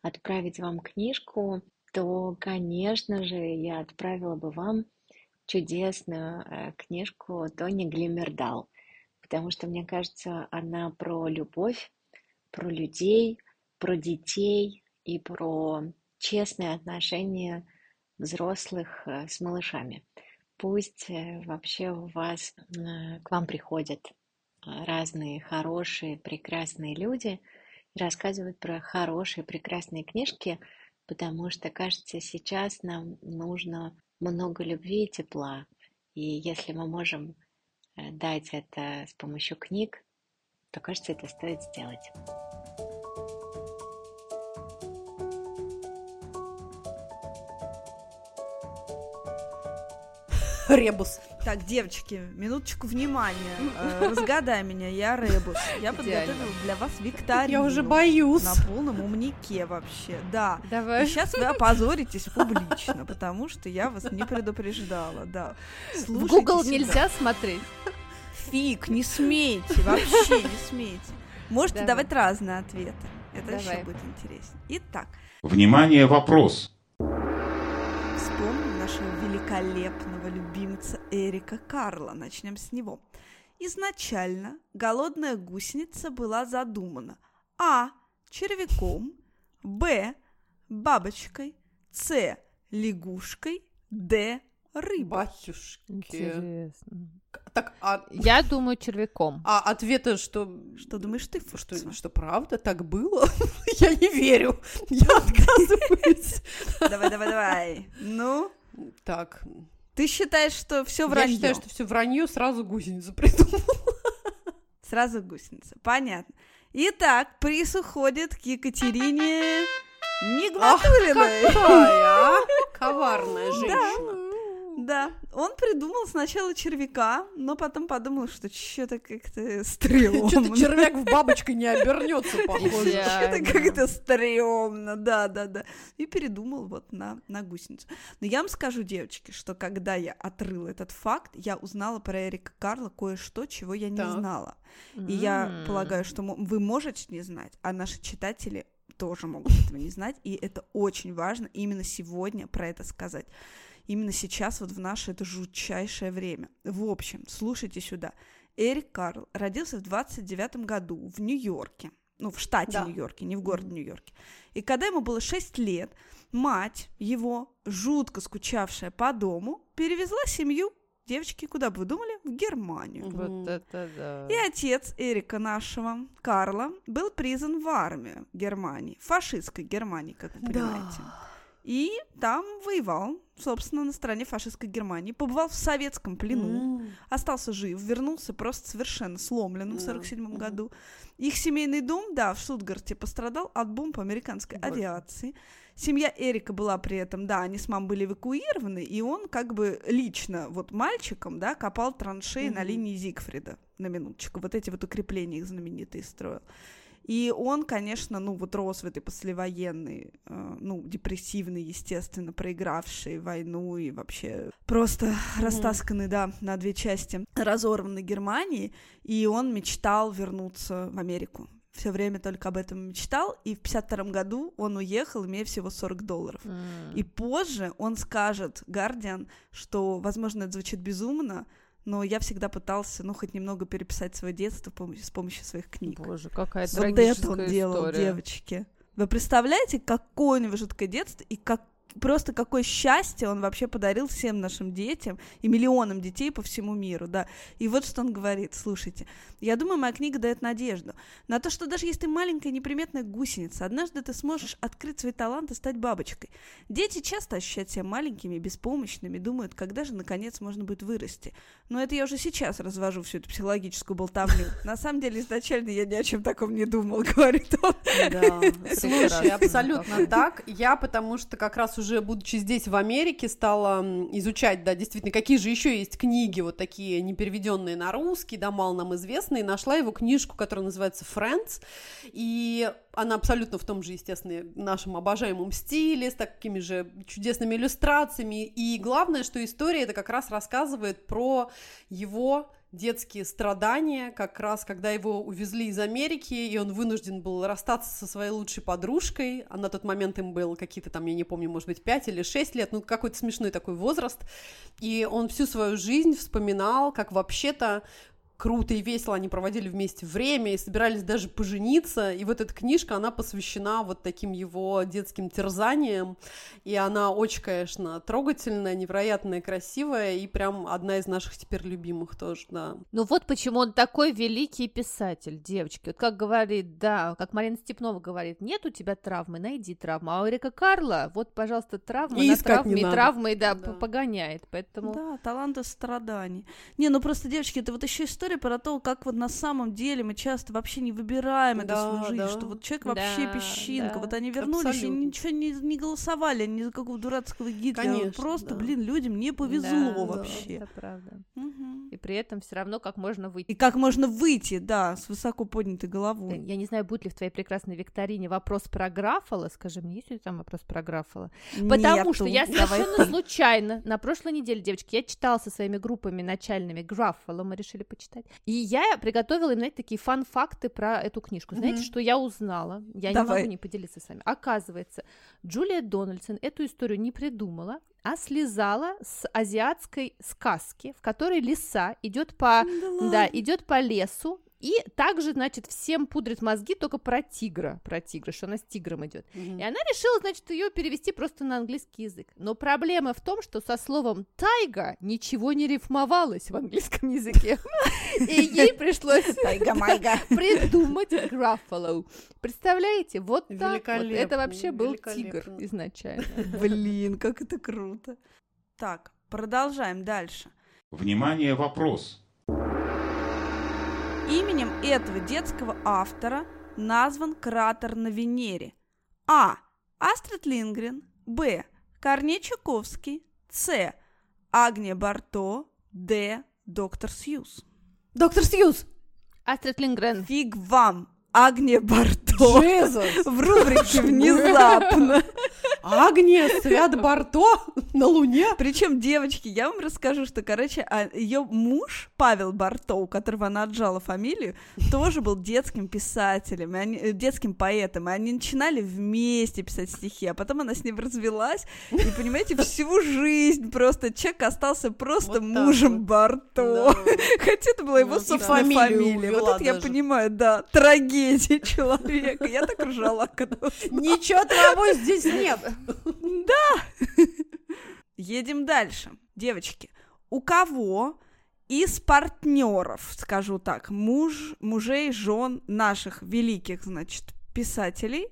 отправить вам книжку, то, конечно же, я отправила бы вам чудесную книжку Тони Глиммердал. Потому что, мне кажется, она про любовь, про людей, про детей и про честные отношения взрослых с малышами. Пусть вообще у вас, к вам приходят разные хорошие, прекрасные люди и рассказывают про хорошие, прекрасные книжки, потому что, кажется, сейчас нам нужно много любви и тепла. И если мы можем дать это с помощью книг, то, кажется, это стоит сделать. Ребус. Так, девочки, минуточку внимания. Разгадай меня, я Ребус. Я подготовила для вас викторину. Я уже боюсь. На полном умнике вообще. Да. Давай. И сейчас вы опозоритесь публично, потому что я вас не предупреждала. Да. В Google нельзя смотреть. Фиг, не смейте, вообще не смейте. Можете давать разные ответы. Это еще будет интереснее. Итак. Внимание, вопрос. Вспомним нашего великолепного любимца Эрика Карла. Начнем с него. Изначально голодная гусеница была задумана а. червяком, б. бабочкой, с. лягушкой, д. рыбой. Интересно. Так, а... Я думаю, червяком. А ответа, что... Что думаешь ты, Фурцева? Что, что правда так было? Я не верю. Я отказываюсь. Давай-давай-давай. Ну? Так. Ты считаешь, что все вранье? Я считаю, что все вранье, сразу гусеницу придумала. Сразу гусеница. Понятно. Итак, приз уходит к Екатерине Нигматулиной. Ах, какая коварная женщина. Да, он придумал сначала червяка, но потом подумал, что что-то как-то стрёмно. Что-то червяк в бабочку не обернется, похоже. Что-то как-то стрёмно, да-да-да. И передумал вот на, на гусеницу. Но я вам скажу, девочки, что когда я отрыла этот факт, я узнала про Эрика Карла кое-что, чего я не знала. И я полагаю, что вы можете не знать, а наши читатели тоже могут этого не знать, и это очень важно именно сегодня про это сказать. Именно сейчас, вот в наше это жутчайшее время. В общем, слушайте сюда. Эрик Карл родился в двадцать девятом году в Нью-Йорке. Ну, в штате да. Нью-Йорке, не в городе Нью-Йорке. И когда ему было шесть лет, мать его, жутко скучавшая по дому, перевезла семью, девочки, куда бы вы думали, в Германию. Вот это да. И отец Эрика нашего, Карла, был призван в армию Германии, фашистской Германии, как вы понимаете. Да. И там воевал, собственно, на стороне фашистской Германии, побывал в советском плену, mm. остался жив, вернулся просто совершенно сломленным mm. в сорок седьмом году. Их семейный дом, да, в Штутгарте пострадал от бомб американской Боже. авиации. Семья Эрика была при этом, да, они с мамой были эвакуированы, и он как бы лично, вот мальчиком, да, копал траншеи mm-hmm. на линии Зигфрида, на минуточку, вот эти вот укрепления их знаменитые строил. И он, конечно, ну вот рос в этой послевоенной, э, ну, депрессивной, естественно, проигравшей войну и вообще просто mm-hmm. растасканной, да, на две части, разорванной Германии, и он мечтал вернуться в Америку. Все время только об этом мечтал, и в пятьдесят втором году он уехал, имея всего сорок долларов. Mm. И позже он скажет Guardian, что, возможно, это звучит безумно, но я всегда пытался, ну, хоть немного переписать свое детство с помощью своих книг. Боже, какая вот трагическая история. Вот это он делал, девочки. Вы представляете, какое у него жуткое детство, и как просто какое счастье он вообще подарил всем нашим детям и миллионам детей по всему миру, да. И вот что он говорит, слушайте. Я думаю, моя книга дает надежду на то, что даже если ты маленькая неприметная гусеница, однажды ты сможешь открыть свой талант и стать бабочкой. Дети часто ощущают себя маленькими, беспомощными, думают, когда же, наконец, можно будет вырасти. Но это я уже сейчас развожу всю эту психологическую болтовню. На самом деле, изначально я ни о чем таком не думал, говорит он. Слушай, абсолютно так. Я, потому что как раз уже уже, будучи здесь, в Америке, стала изучать, да, действительно, какие же еще есть книги, вот такие, не переведенные на русский, да, мало нам известные, нашла его книжку, которая называется «Friends», и она абсолютно в том же, естественно, нашем обожаемом стиле, с такими же чудесными иллюстрациями, и главное, что история это как раз рассказывает про его детские страдания, как раз когда его увезли из Америки, и он вынужден был расстаться со своей лучшей подружкой, а на тот момент им было какие-то там, я не помню, может быть, пять или шесть лет, ну какой-то смешной такой возраст, и он всю свою жизнь вспоминал, как вообще-то круто и весело они проводили вместе время и собирались даже пожениться, и вот эта книжка, она посвящена вот таким его детским терзаниям, и она очень, конечно, трогательная, невероятная, красивая, и прям одна из наших теперь любимых тоже, да. Ну вот почему он такой великий писатель, девочки, вот как говорит, да, как Марина Степнова говорит, нет у тебя травмы, найди травму, а у Эрика Карла, вот, пожалуйста, травма и на травме, и травмы, да, да, погоняет, поэтому... Да, таланты страданий. Не, ну просто, девочки, это вот еще история про то, как вот на самом деле мы часто вообще не выбираем эту да, свою жизнь, да. что вот человек вообще да, песчинка, да. вот они вернулись абсолютно. И ничего не, не голосовали, ни за какого дурацкого Гитлера, конечно, просто, да. блин, людям не повезло да, вообще. Да, это правда. Угу. И при этом все равно как можно выйти. И как можно выйти, да, с высоко поднятой головой. Я не знаю, будет ли в твоей прекрасной викторине вопрос про Граффало, скажи мне, есть ли там вопрос про Граффало? Потому что я совершенно случайно на прошлой неделе, девочки, я читала со своими группами начальными Граффало, мы решили почитать. И я приготовила им, знаете, такие фан-факты про эту книжку. Знаете, mm-hmm. что я узнала? Я Давай. не могу не поделиться с вами. Оказывается, Джулия Дональдсон эту историю не придумала, а слезала с азиатской сказки, в которой лиса идет по, mm-hmm. да, идет по лесу. И также, значит, всем пудрит мозги только про тигра, про тигра, что она с тигром идет. Mm-hmm. И она решила, значит, ее перевести просто на английский язык. Но проблема в том, что со словом «тайга» ничего не рифмовалось в английском языке. И ей пришлось придумать Граффало. Представляете, вот так вот. Это вообще был тигр изначально. Блин, как это круто. Так, продолжаем дальше. Внимание, вопрос. Именем этого детского автора назван кратер на Венере. А. Астрид Линдгрен. Б. Корней Чуковский. С. Агния Барто. Д. Доктор Сьюз. Доктор Сьюз! Астрид Линдгрен. Фиг вам! Агния Барто. Jesus. В рубрике «Внезапно». Агния Свят Барто на Луне. Причем, девочки, я вам расскажу, что, короче, ее муж Павел Барто, у которого она отжала фамилию, тоже был детским писателем, и они, детским поэтом, и они начинали вместе писать стихи, а потом она с ним развелась, и, понимаете, всю жизнь просто человек остался просто вот мужем вот. Барто. Да. Хотя это была его собственная да. фамилия. Вот это я даже. понимаю, да, трагедия. Человека. Я так ржала, когда... Ничего твоего здесь нет. Да. Едем дальше. Девочки, у кого из партнеров, скажу так, муж, мужей, жен наших великих, значит, писателей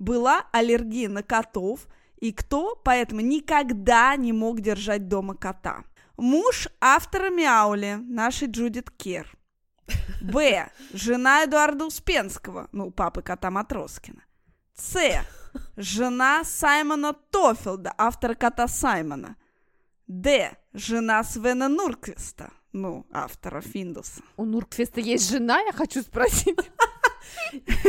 была аллергия на котов, и кто поэтому никогда не мог держать дома кота? Муж автора «Мяули», нашей Джудит Кер. Б. Жена Эдуарда Успенского, ну, папы кота Матроскина. С. Жена Саймона Тофилда, автора кота Саймона. Д. Жена Свена Нурдквиста, ну, автора Финдуса. У Нурдквиста есть жена, я хочу спросить.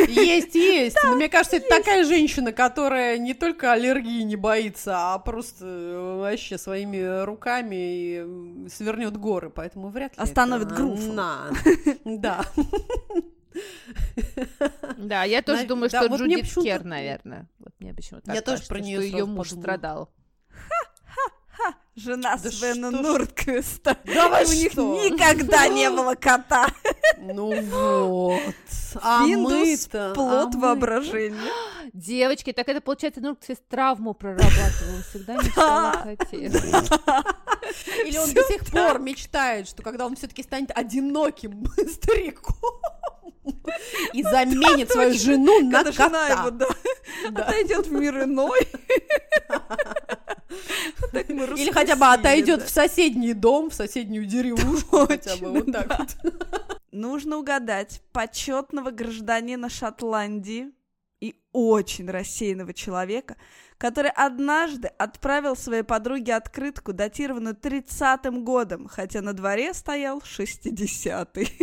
Есть, есть. Но мне кажется, это такая женщина, которая не только аллергии не боится, а просто вообще своими руками свернет горы, поэтому вряд ли. Остановит грушу. Да. Да, я тоже думаю, что Джудит Кер, наверное. Вот мне почему-то так кажется, что ее муж страдал. Жена да Свена Нурдквиста. Да у них никогда не было кота. Ну вот. А мы-то плод воображения. Девочки, так это получается, Нурдквист травму прорабатывал. Всегда мечтал о коте. Или он до сих пор мечтает, что когда он все-таки станет одиноким стариком и заменит свою жену на кота, отойдет в мир иной. Или хотя бы отойдет в соседний дом, в соседнюю деревушку, хотя бы вот так вот. Нужно угадать почетного гражданина Шотландии и очень рассеянного человека, который однажды отправил своей подруге открытку, датированную тридцатым годом, хотя на дворе стоял шестидесятый.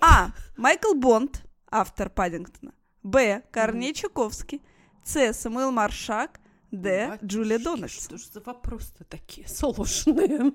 А. Майкл Бонд, автор «Паддингтона». Б. Корней Чуковский. С. Самуил Маршак. Д. Джулия Дональдсон. Что же за вопросы такие сложные?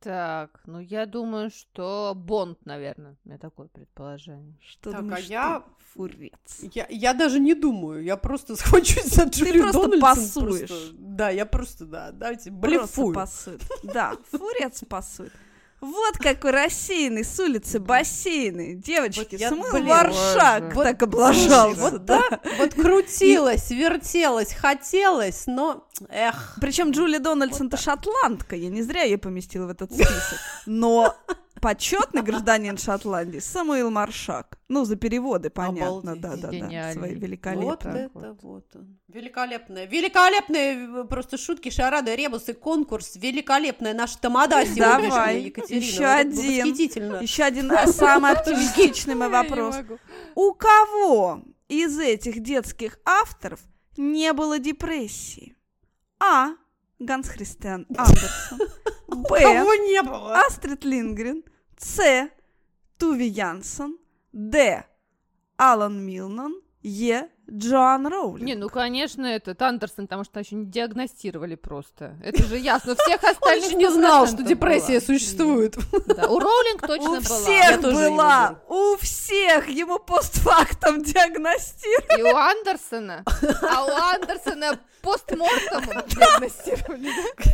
Так, ну я думаю, что Бонд, наверное. У меня такое предположение. Что так, думаешь, а я... Фурец. Я, я даже не думаю, я просто схвачусь за Джулию Дональдсон. Ты просто пасуешь. Просто, да, я просто, да, давайте блефую. Просто пасует. Да, фурец пасует. Вот какой рассеянный с улицы бассейны. Девочки, вот Самуил Маршак вот, так облажался. Вот, да? Да? Вот крутилась, и... вертелась, хотелось, но эх. Причем Джулия Дональдсон-то вот шотландка, я не зря ее поместила в этот список. Но почетный гражданин Шотландии Самуил Маршак. Ну, за переводы, понятно, да-да-да, свои великолепные. Вот это вот он. Великолепные, великолепные просто шутки, шарады, ребусы, конкурс, великолепная наша тамада сегодняшняя, Екатерина. Еще один, еще один самый оптимистичный мой вопрос. У кого из этих детских авторов не было депрессии? А. Ганс Христиан Андерсон. Б. Астрид Линдгрен. С. Туви Янсен. Д. Алан Милнан. Е. Джоан Роулинг. Не, ну, конечно, этот Андерсон, потому что еще не диагностировали просто. Это же ясно. Всех остальных не знал, что депрессия существует. У Роулинг точно была. У всех была. У всех. Ему постфактом диагностировали. И у Андерсона. А у Андерсона постмортом диагностировали.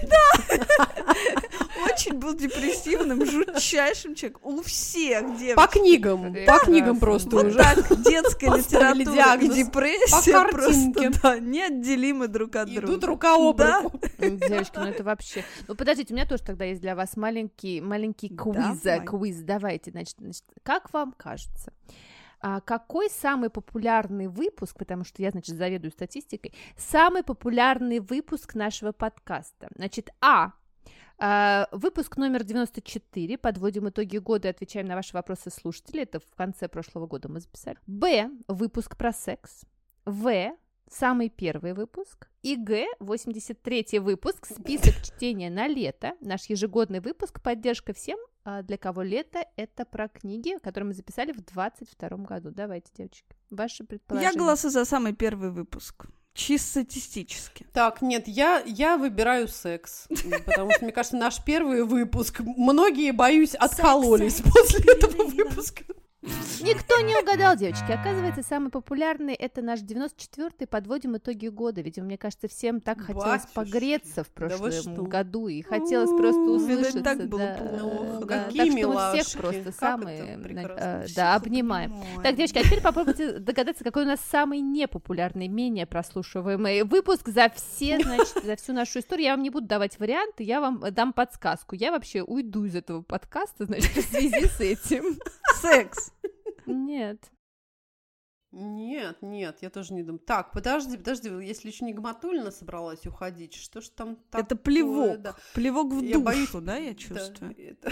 Да. Очень был депрессивным, жутчайшим человеком. У всех девочек. По книгам. По книгам просто уже. Так, детская литература и депрессия. По картинке. Да, неотделимы друг от друга. Идут рука об руку. Да? Девочки, ну это вообще... Ну подождите, у меня тоже тогда есть для вас маленький, маленький квиз. Да, квиз. Давайте, значит, значит, как вам кажется, какой самый популярный выпуск, потому что я, значит, заведую статистикой, самый популярный выпуск нашего подкаста? Значит, А... Uh, выпуск номер девяносто четыре, подводим итоги года и отвечаем на ваши вопросы слушателей, это в конце прошлого года мы записали. Б. Выпуск про секс. В. Самый первый выпуск. И Г. восемьдесят третий выпуск, список чтения на лето, наш ежегодный выпуск, поддержка всем, для кого лето, это про книги, которые мы записали в двадцать втором году. Давайте, девочки, ваши предположения. Я голосую за самый первый выпуск. Чисто статистически. Так, нет, я, я выбираю секс, потому что, мне кажется, наш первый выпуск, многие, боюсь, откололись после этого выпуска. Никто не угадал, девочки. Оказывается, самый популярный — это наш девяносто четвёртый, подводим итоги года. Видимо, мне кажется, всем так хотелось Батюшки. Погреться в прошлом да году, и хотелось просто услышаться. Видать, так было да, плохо. Да, какие так, милашки. Всех просто как самые, э, да, обнимаем. Понимаю. Так, девочки, а теперь попробуйте догадаться, какой у нас самый непопулярный, менее прослушиваемый выпуск за все, значит, за всю нашу историю. Я вам не буду давать варианты, я вам дам подсказку. Я вообще уйду из этого подкаста, значит, в связи с этим. Секс. Нет. Нет, нет, я тоже не думаю. Так, подожди, подожди, если еще Нигматулина собралась уходить, что ж там такое? Это плевок, да. Плевок в я душу, боюсь... да, я чувствую? Да, это...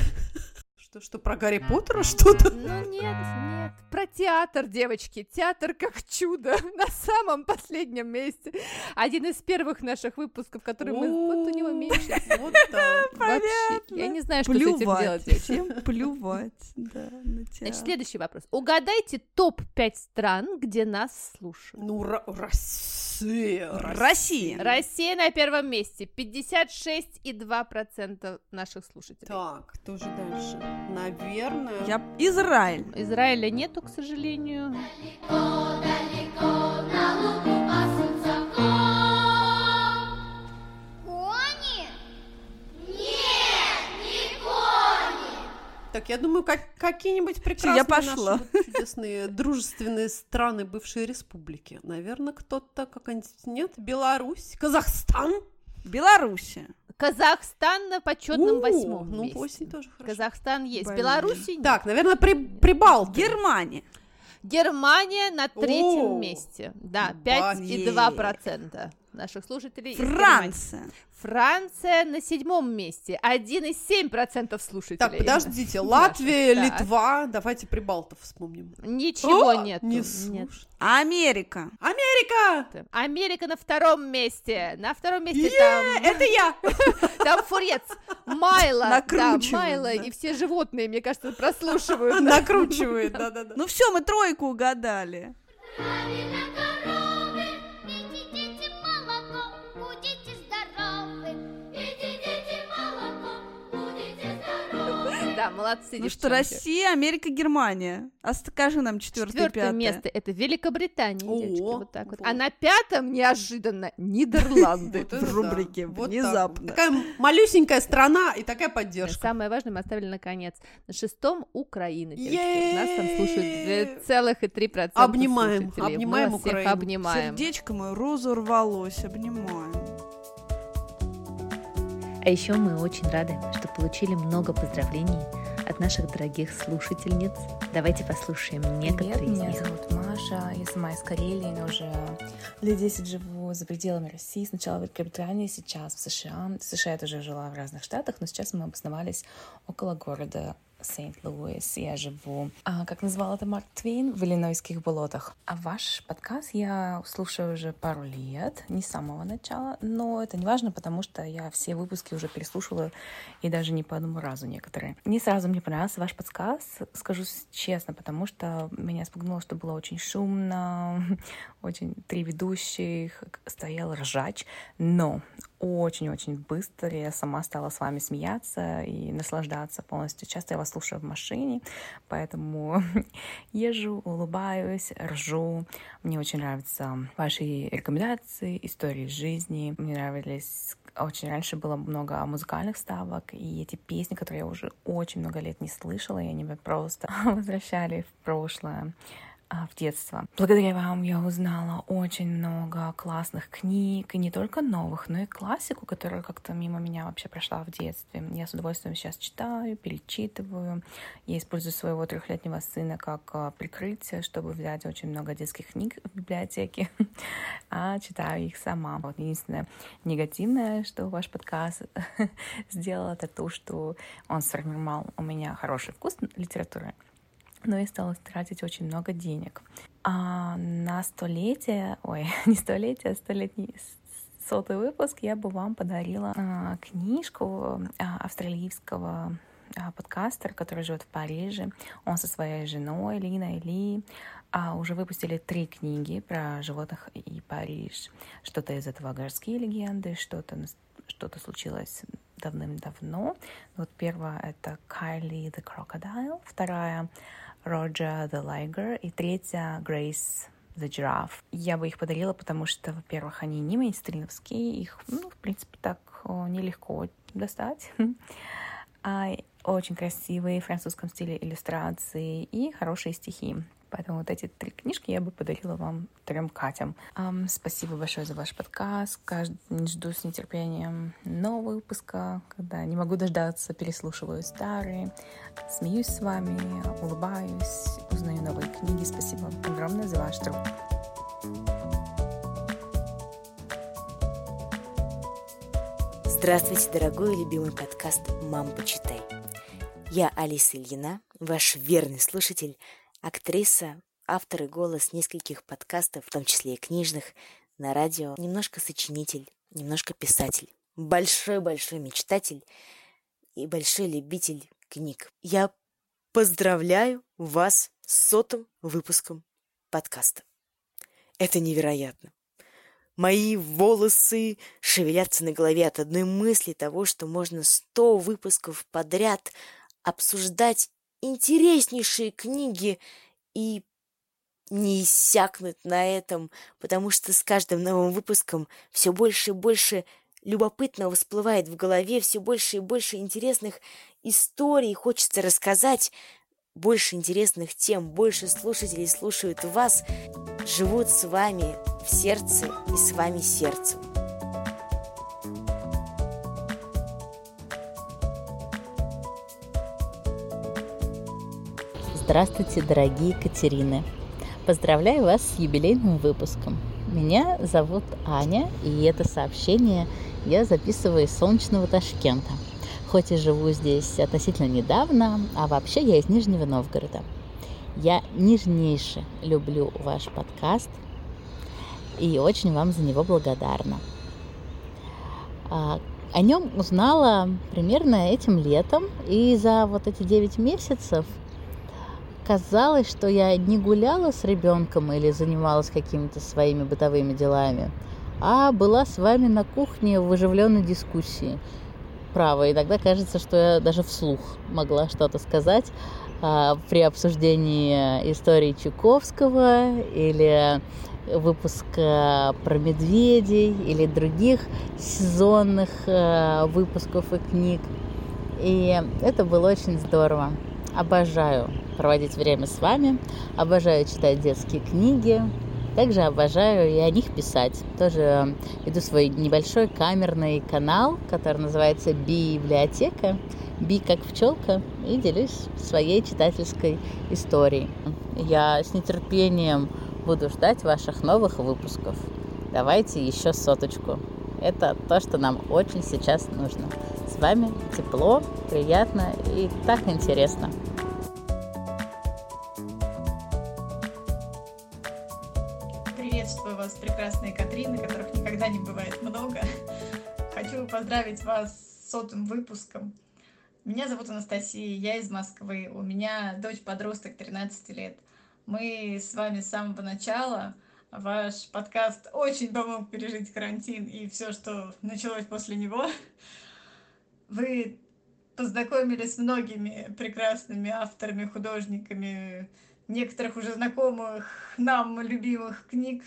Что, что про Гарри Поттера что-то? Ну нет, нет. Про театр, девочки. Театр как чудо. На самом последнем месте. Один из первых наших выпусков, который мы... Вот у него меньше. Вот так. Вообще. Я не знаю, что с этим делать. Всем плевать. Да, на театр. Значит, следующий вопрос. Угадайте топ пять стран, где нас слушают. Ну, Россия. Россия. Россия на первом месте. пятьдесят шесть целых два процента наших слушателей. Так, кто же дальше? Наверное... Я... Израиль. Израиля нету, к сожалению. Далеко, далеко, на лугу пасутся кони. Нет, не кони. Так, я думаю, как, какие-нибудь прекрасные наши вот чудесные дружественные страны бывшей республики. Наверное, кто-то как-нибудь... Нет, Беларусь, Казахстан. Белоруссия. Казахстан на почетном восьмом месте. Ну, восемь тоже хорошо. Казахстан есть. Блин. Белоруссия нет. Так, наверное, при, Прибалты. Германия. Германия на третьем О, месте. Да, пять целых два процента наших слушателей. Франция. Франция на седьмом месте. один целых семь процента слушателей. Так, подождите. Латвия, Литва. Давайте Прибалтов вспомним. Ничего нет. Не слушай. Америка. Америка! Америка на втором месте. На втором месте там... Это я! Там Фурец. Майла. Да, Майла. И все животные, мне кажется, прослушивают. Накручивают, да-да-да. Ну все, мы тройку угадали. Да, молодцы, ну девчонки. Что, Россия, Америка, Германия. А скажи нам четвертое, четвертое пятое. Место. Это Великобритания, О, девочки, вот так вот. А на пятом неожиданно Нидерланды в рубрике «Внезапно». Такая малюсенькая страна и такая поддержка. Самое важное мы оставили на конец. На шестом Украина. Нас там слушают две целых три процента. Обнимаем, обнимаем Украину. Сердечко мое разорвалось, обнимаем. А еще мы очень рады, что получили много поздравлений от наших дорогих слушательниц. Давайте послушаем некоторые Привет, из них. Меня зовут Маша, я сама из Карелии, но уже лет десять живу за пределами России. Сначала в Великобритании, сейчас в США. В США я тоже жила в разных штатах, но сейчас мы обосновались около города Сент-Луис. Я живу, а, как назвал это Марк Твейн, в Иллинойских болотах. А ваш подкаст я слушаю уже пару лет, не с самого начала, но это не важно, потому что я все выпуски уже переслушала и даже не по одному разу некоторые. Не сразу мне понравился ваш подкаст, скажу честно, потому что меня спугнуло, что было очень шумно, очень три ведущих, стоял ржач, но... очень-очень быстро. Я сама стала с вами смеяться и наслаждаться полностью. Часто я вас слушаю в машине, поэтому езжу, улыбаюсь, ржу. Мне очень нравятся ваши рекомендации, истории жизни. Мне нравились... Очень раньше было много музыкальных вставок, и эти песни, которые я уже очень много лет не слышала, и они меня просто возвращали в прошлое. В детство. Благодаря вам я узнала очень много классных книг, и не только новых, но и классику, которая как-то мимо меня вообще прошла в детстве. Я с удовольствием сейчас читаю, перечитываю. Я использую своего трехлетнего сына как прикрытие, чтобы взять очень много детских книг в библиотеке, а читаю их сама. Вот единственное негативное, что ваш подкаст сделал, это то, что он сформировал у меня хороший вкус литературы. Но я стала тратить очень много денег. А на столетие, ой, не столетие, а столетний сотый выпуск я бы вам подарила а, книжку а, австралийского а, подкастера, который живет в Париже. Он со своей женой Линой Ли а, уже выпустили три книги про животных и Париж. Что-то из этого городские легенды, что-то, что-то случилось давным-давно. Вот первая — это Кайли the Crocodile, вторая Роджер the Liger и третья Грейс the Giraffe. Я бы их подарила, потому что, во-первых, они не мейнстримовские, их, ну, в принципе, так нелегко достать. Очень красивые в французском стиле иллюстрации и хорошие стихи. Поэтому вот эти три книжки я бы подарила вам трем Катям. Um, спасибо большое за ваш подкаст. Каждый день жду с нетерпением нового выпуска, когда не могу дождаться, переслушиваю старые, смеюсь с вами, улыбаюсь, узнаю новые книги. Спасибо огромное за ваш труд. Здравствуйте, дорогой и любимый подкаст «Мам, почитай!». Я Алиса Ильина, ваш верный слушатель, актриса, автор и голос нескольких подкастов, в том числе и книжных, на радио, немножко сочинитель, немножко писатель, большой-большой мечтатель и большой любитель книг. Я поздравляю вас с сотым выпуском подкаста. Это невероятно. Мои волосы шевелятся на голове от одной мысли того, что можно сто выпусков подряд обсуждать интереснейшие книги и не иссякнуть на этом, потому что с каждым новым выпуском все больше и больше любопытного всплывает в голове, все больше и больше интересных историй хочется рассказать, больше интересных тем, больше слушателей слушают вас, живут с вами в сердце и с вами сердцем. Здравствуйте, дорогие Катерины! Поздравляю вас с юбилейным выпуском. Меня зовут Аня, и это сообщение я записываю из солнечного Ташкента. Хоть и живу здесь относительно недавно, а вообще я из Нижнего Новгорода. Я нежнейше люблю ваш подкаст и очень вам за него благодарна. О нем узнала примерно этим летом, и за вот эти девять месяцев казалось, что я не гуляла с ребенком или занималась какими-то своими бытовыми делами, а была с вами на кухне в оживленной дискуссии. Право, иногда кажется, что я даже вслух могла что-то сказать а, при обсуждении истории Чуковского или выпуска про медведей или других сезонных а, выпусков и книг. И это было очень здорово. Обожаю проводить время с вами, обожаю читать детские книги, также обожаю и о них писать. Тоже веду свой небольшой камерный канал, который называется «Би-библиотека», «Би как пчелка», и делюсь своей читательской историей. Я с нетерпением буду ждать ваших новых выпусков. Давайте еще соточку. Это то, что нам очень сейчас нужно. С вами тепло, приятно и так интересно. Приветствую вас, прекрасные Катрины, которых никогда не бывает много. Хочу поздравить вас с сотым выпуском. Меня зовут Анастасия, я из Москвы. У меня дочь-подросток тринадцать лет. Мы с вами с самого начала. Ваш подкаст очень помог пережить карантин и все, что началось после него. Вы познакомились с многими прекрасными авторами, художниками, некоторых уже знакомых нам любимых книг.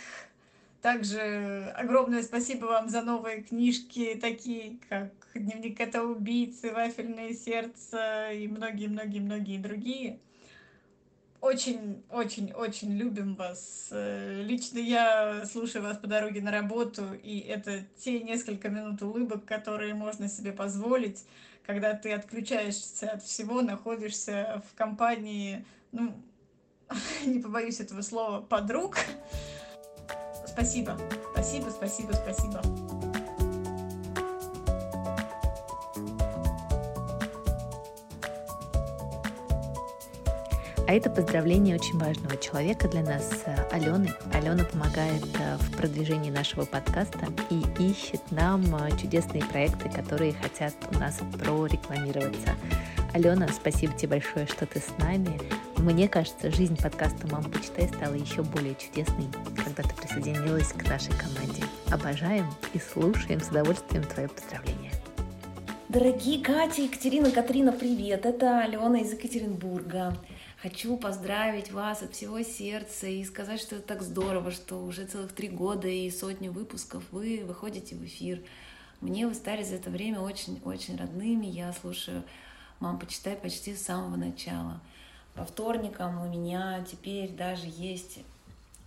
Также огромное спасибо вам за новые книжки, такие как «Дневник кота-убийцы», «Вафельное сердце» и многие-многие-многие другие. Очень-очень-очень любим вас. Лично я слушаю вас по дороге на работу, и это те несколько минут улыбок, которые можно себе позволить, когда ты отключаешься от всего, находишься в компании, ну, не побоюсь этого слова, подруг. Спасибо, спасибо, спасибо, спасибо. А это поздравление очень важного человека для нас, Алены. Алена помогает в продвижении нашего подкаста и ищет нам чудесные проекты, которые хотят у нас прорекламироваться. Алена, спасибо тебе большое, что ты с нами. Мне кажется, жизнь подкаста «Мам, почитай» стала еще более чудесной, когда ты присоединилась к нашей команде. Обожаем и слушаем с удовольствием твое поздравление. Дорогие Катя, Екатерина, Катрина, привет! Это Алена из Екатеринбурга. Хочу поздравить вас от всего сердца и сказать, что это так здорово, что уже целых три года и сотню выпусков вы выходите в эфир. Мне вы стали за это время очень-очень родными. Я слушаю «Мам, почитай» почти с самого начала. По вторникам у меня теперь даже есть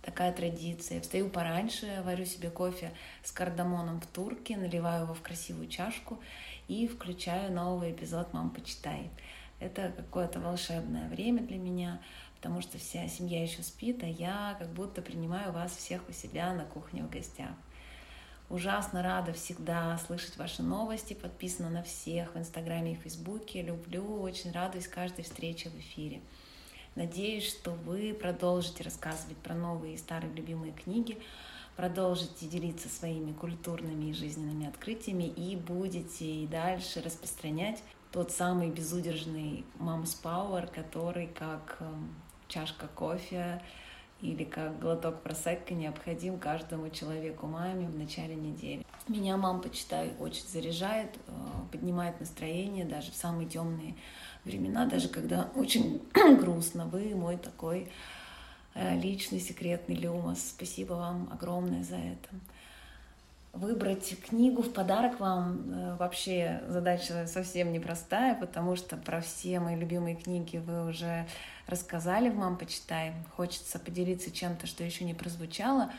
такая традиция. Я встаю пораньше, варю себе кофе с кардамоном в турке, наливаю его в красивую чашку и включаю новый эпизод «Мам, почитай». Это какое-то волшебное время для меня, потому что вся семья еще спит, а я как будто принимаю вас всех у себя на кухне в гостях. Ужасно рада всегда слышать ваши новости. Подписана на всех в Инстаграме и Фейсбуке. Люблю, очень радуюсь каждой встрече в эфире. Надеюсь, что вы продолжите рассказывать про новые и старые любимые книги, продолжите делиться своими культурными и жизненными открытиями и будете и дальше распространять тот самый безудержный Mom's Power, который как чашка кофе или как глоток просекко необходим каждому человеку, маме в начале недели. Меня «Мам, почитай!» очень заряжает, поднимает настроение даже в самые темные времена, даже когда очень грустно. Вы мой такой личный секретный люмос. Спасибо вам огромное за это. Выбрать книгу в подарок вам вообще задача совсем непростая, потому что про все мои любимые книги вы уже рассказали в «Мам, почитай!». Хочется поделиться чем-то, что еще не прозвучало,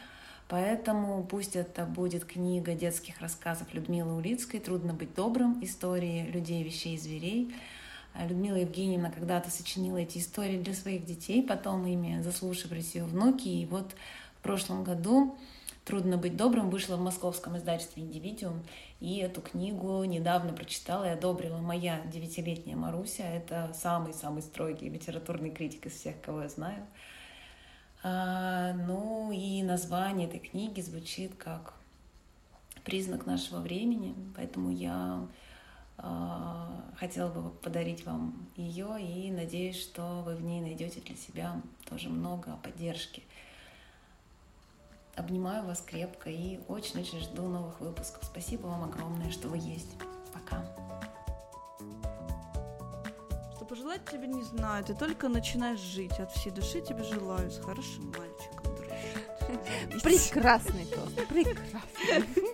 поэтому пусть это будет книга детских рассказов Людмилы Улицкой «Трудно быть добрым. Истории людей, вещей и зверей». Людмила Евгеньевна когда-то сочинила эти истории для своих детей, потом ими заслушивались ее внуки, и вот в прошлом году «Трудно быть добрым» вышла в московском издательстве «Индивидиум», и эту книгу недавно прочитала и одобрила моя девятилетняя Маруся. Это самый-самый строгий литературный критик из всех, кого я знаю. Ну и название этой книги звучит как признак нашего времени, поэтому я хотела бы подарить вам ее и надеюсь, что вы в ней найдете для себя тоже много поддержки. Обнимаю вас крепко и очень-очень жду новых выпусков. Спасибо вам огромное, что вы есть. Пока. Что пожелать тебе не знаю, ты только начинаешь жить. От всей души тебе желаю с хорошим мальчиком дружить. Прекрасный тост, прекрасный.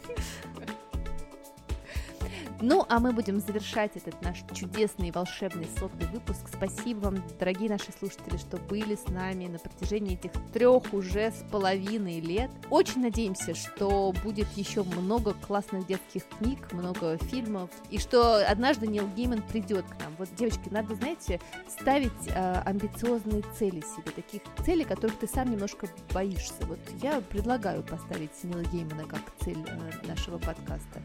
Ну, а мы будем завершать этот наш чудесный, волшебный, сотный выпуск. Спасибо вам, дорогие наши слушатели, что были с нами на протяжении этих трех уже с половиной лет. Очень надеемся, что будет еще много классных детских книг, много фильмов, и что однажды Нил Гейман придет к нам. Вот, девочки, надо, знаете, ставить э, амбициозные цели себе, таких целей, которых ты сам немножко боишься. Вот я предлагаю поставить Нила Геймана как цель э, нашего подкаста.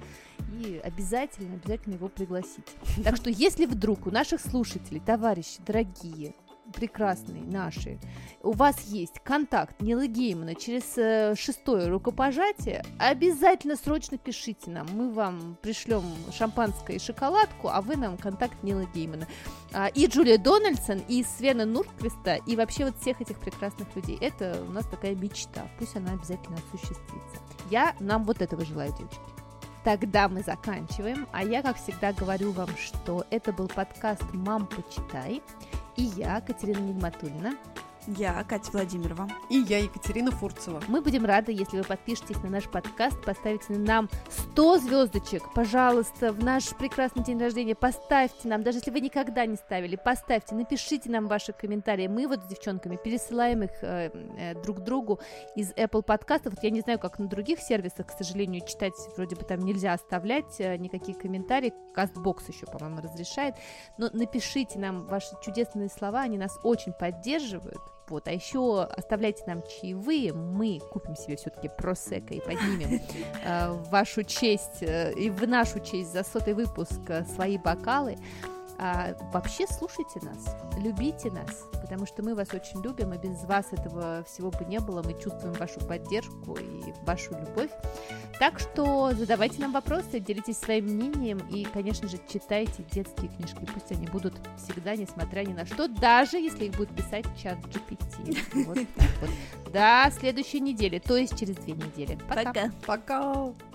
И обязательно, обязательно его пригласить. Так что, если вдруг у наших слушателей, товарищи, дорогие, прекрасные наши, у вас есть контакт Нила Геймана через шестое рукопожатие, обязательно срочно пишите нам. Мы вам пришлем шампанское и шоколадку, а вы нам контакт Нила Геймана. И Джулия Дональдсон, и Свена Нурдквиста, и вообще вот всех этих прекрасных людей. Это у нас такая мечта. Пусть она обязательно осуществится. Я нам вот этого желаю, девочки. Тогда мы заканчиваем, а я, как всегда, говорю вам, что это был подкаст «Мам, почитай!» и я, Катерина Нигматулина. Я, Катя Владимирова. И я, Екатерина Фурцева. Мы будем рады, если вы подпишетесь на наш подкаст, поставите нам сто звездочек, пожалуйста, в наш прекрасный день рождения. Поставьте нам, даже если вы никогда не ставили, поставьте, напишите нам ваши комментарии. Мы вот с девчонками пересылаем их э, э, друг другу из Apple подкастов. Я не знаю, как на других сервисах, к сожалению, читать вроде бы там нельзя оставлять э, никакие комментарии. Кастбокс еще, по-моему, разрешает. Но напишите нам ваши чудесные слова, они нас очень поддерживают. Вот, а еще оставляйте нам чаевые, мы купим себе все-таки просекко и поднимем э, в вашу честь э, и в нашу честь за сотый выпуск э, свои бокалы. А, вообще слушайте нас, любите нас, потому что мы вас очень любим, и без вас этого всего бы не было. Мы чувствуем вашу поддержку и вашу любовь. Так что задавайте нам вопросы, делитесь своим мнением и, конечно же, читайте детские книжки. Пусть они будут всегда, несмотря ни на что, даже если их будет писать чат джи пи ти. Вот так вот. До следующей недели, то есть через две недели. Пока. Пока.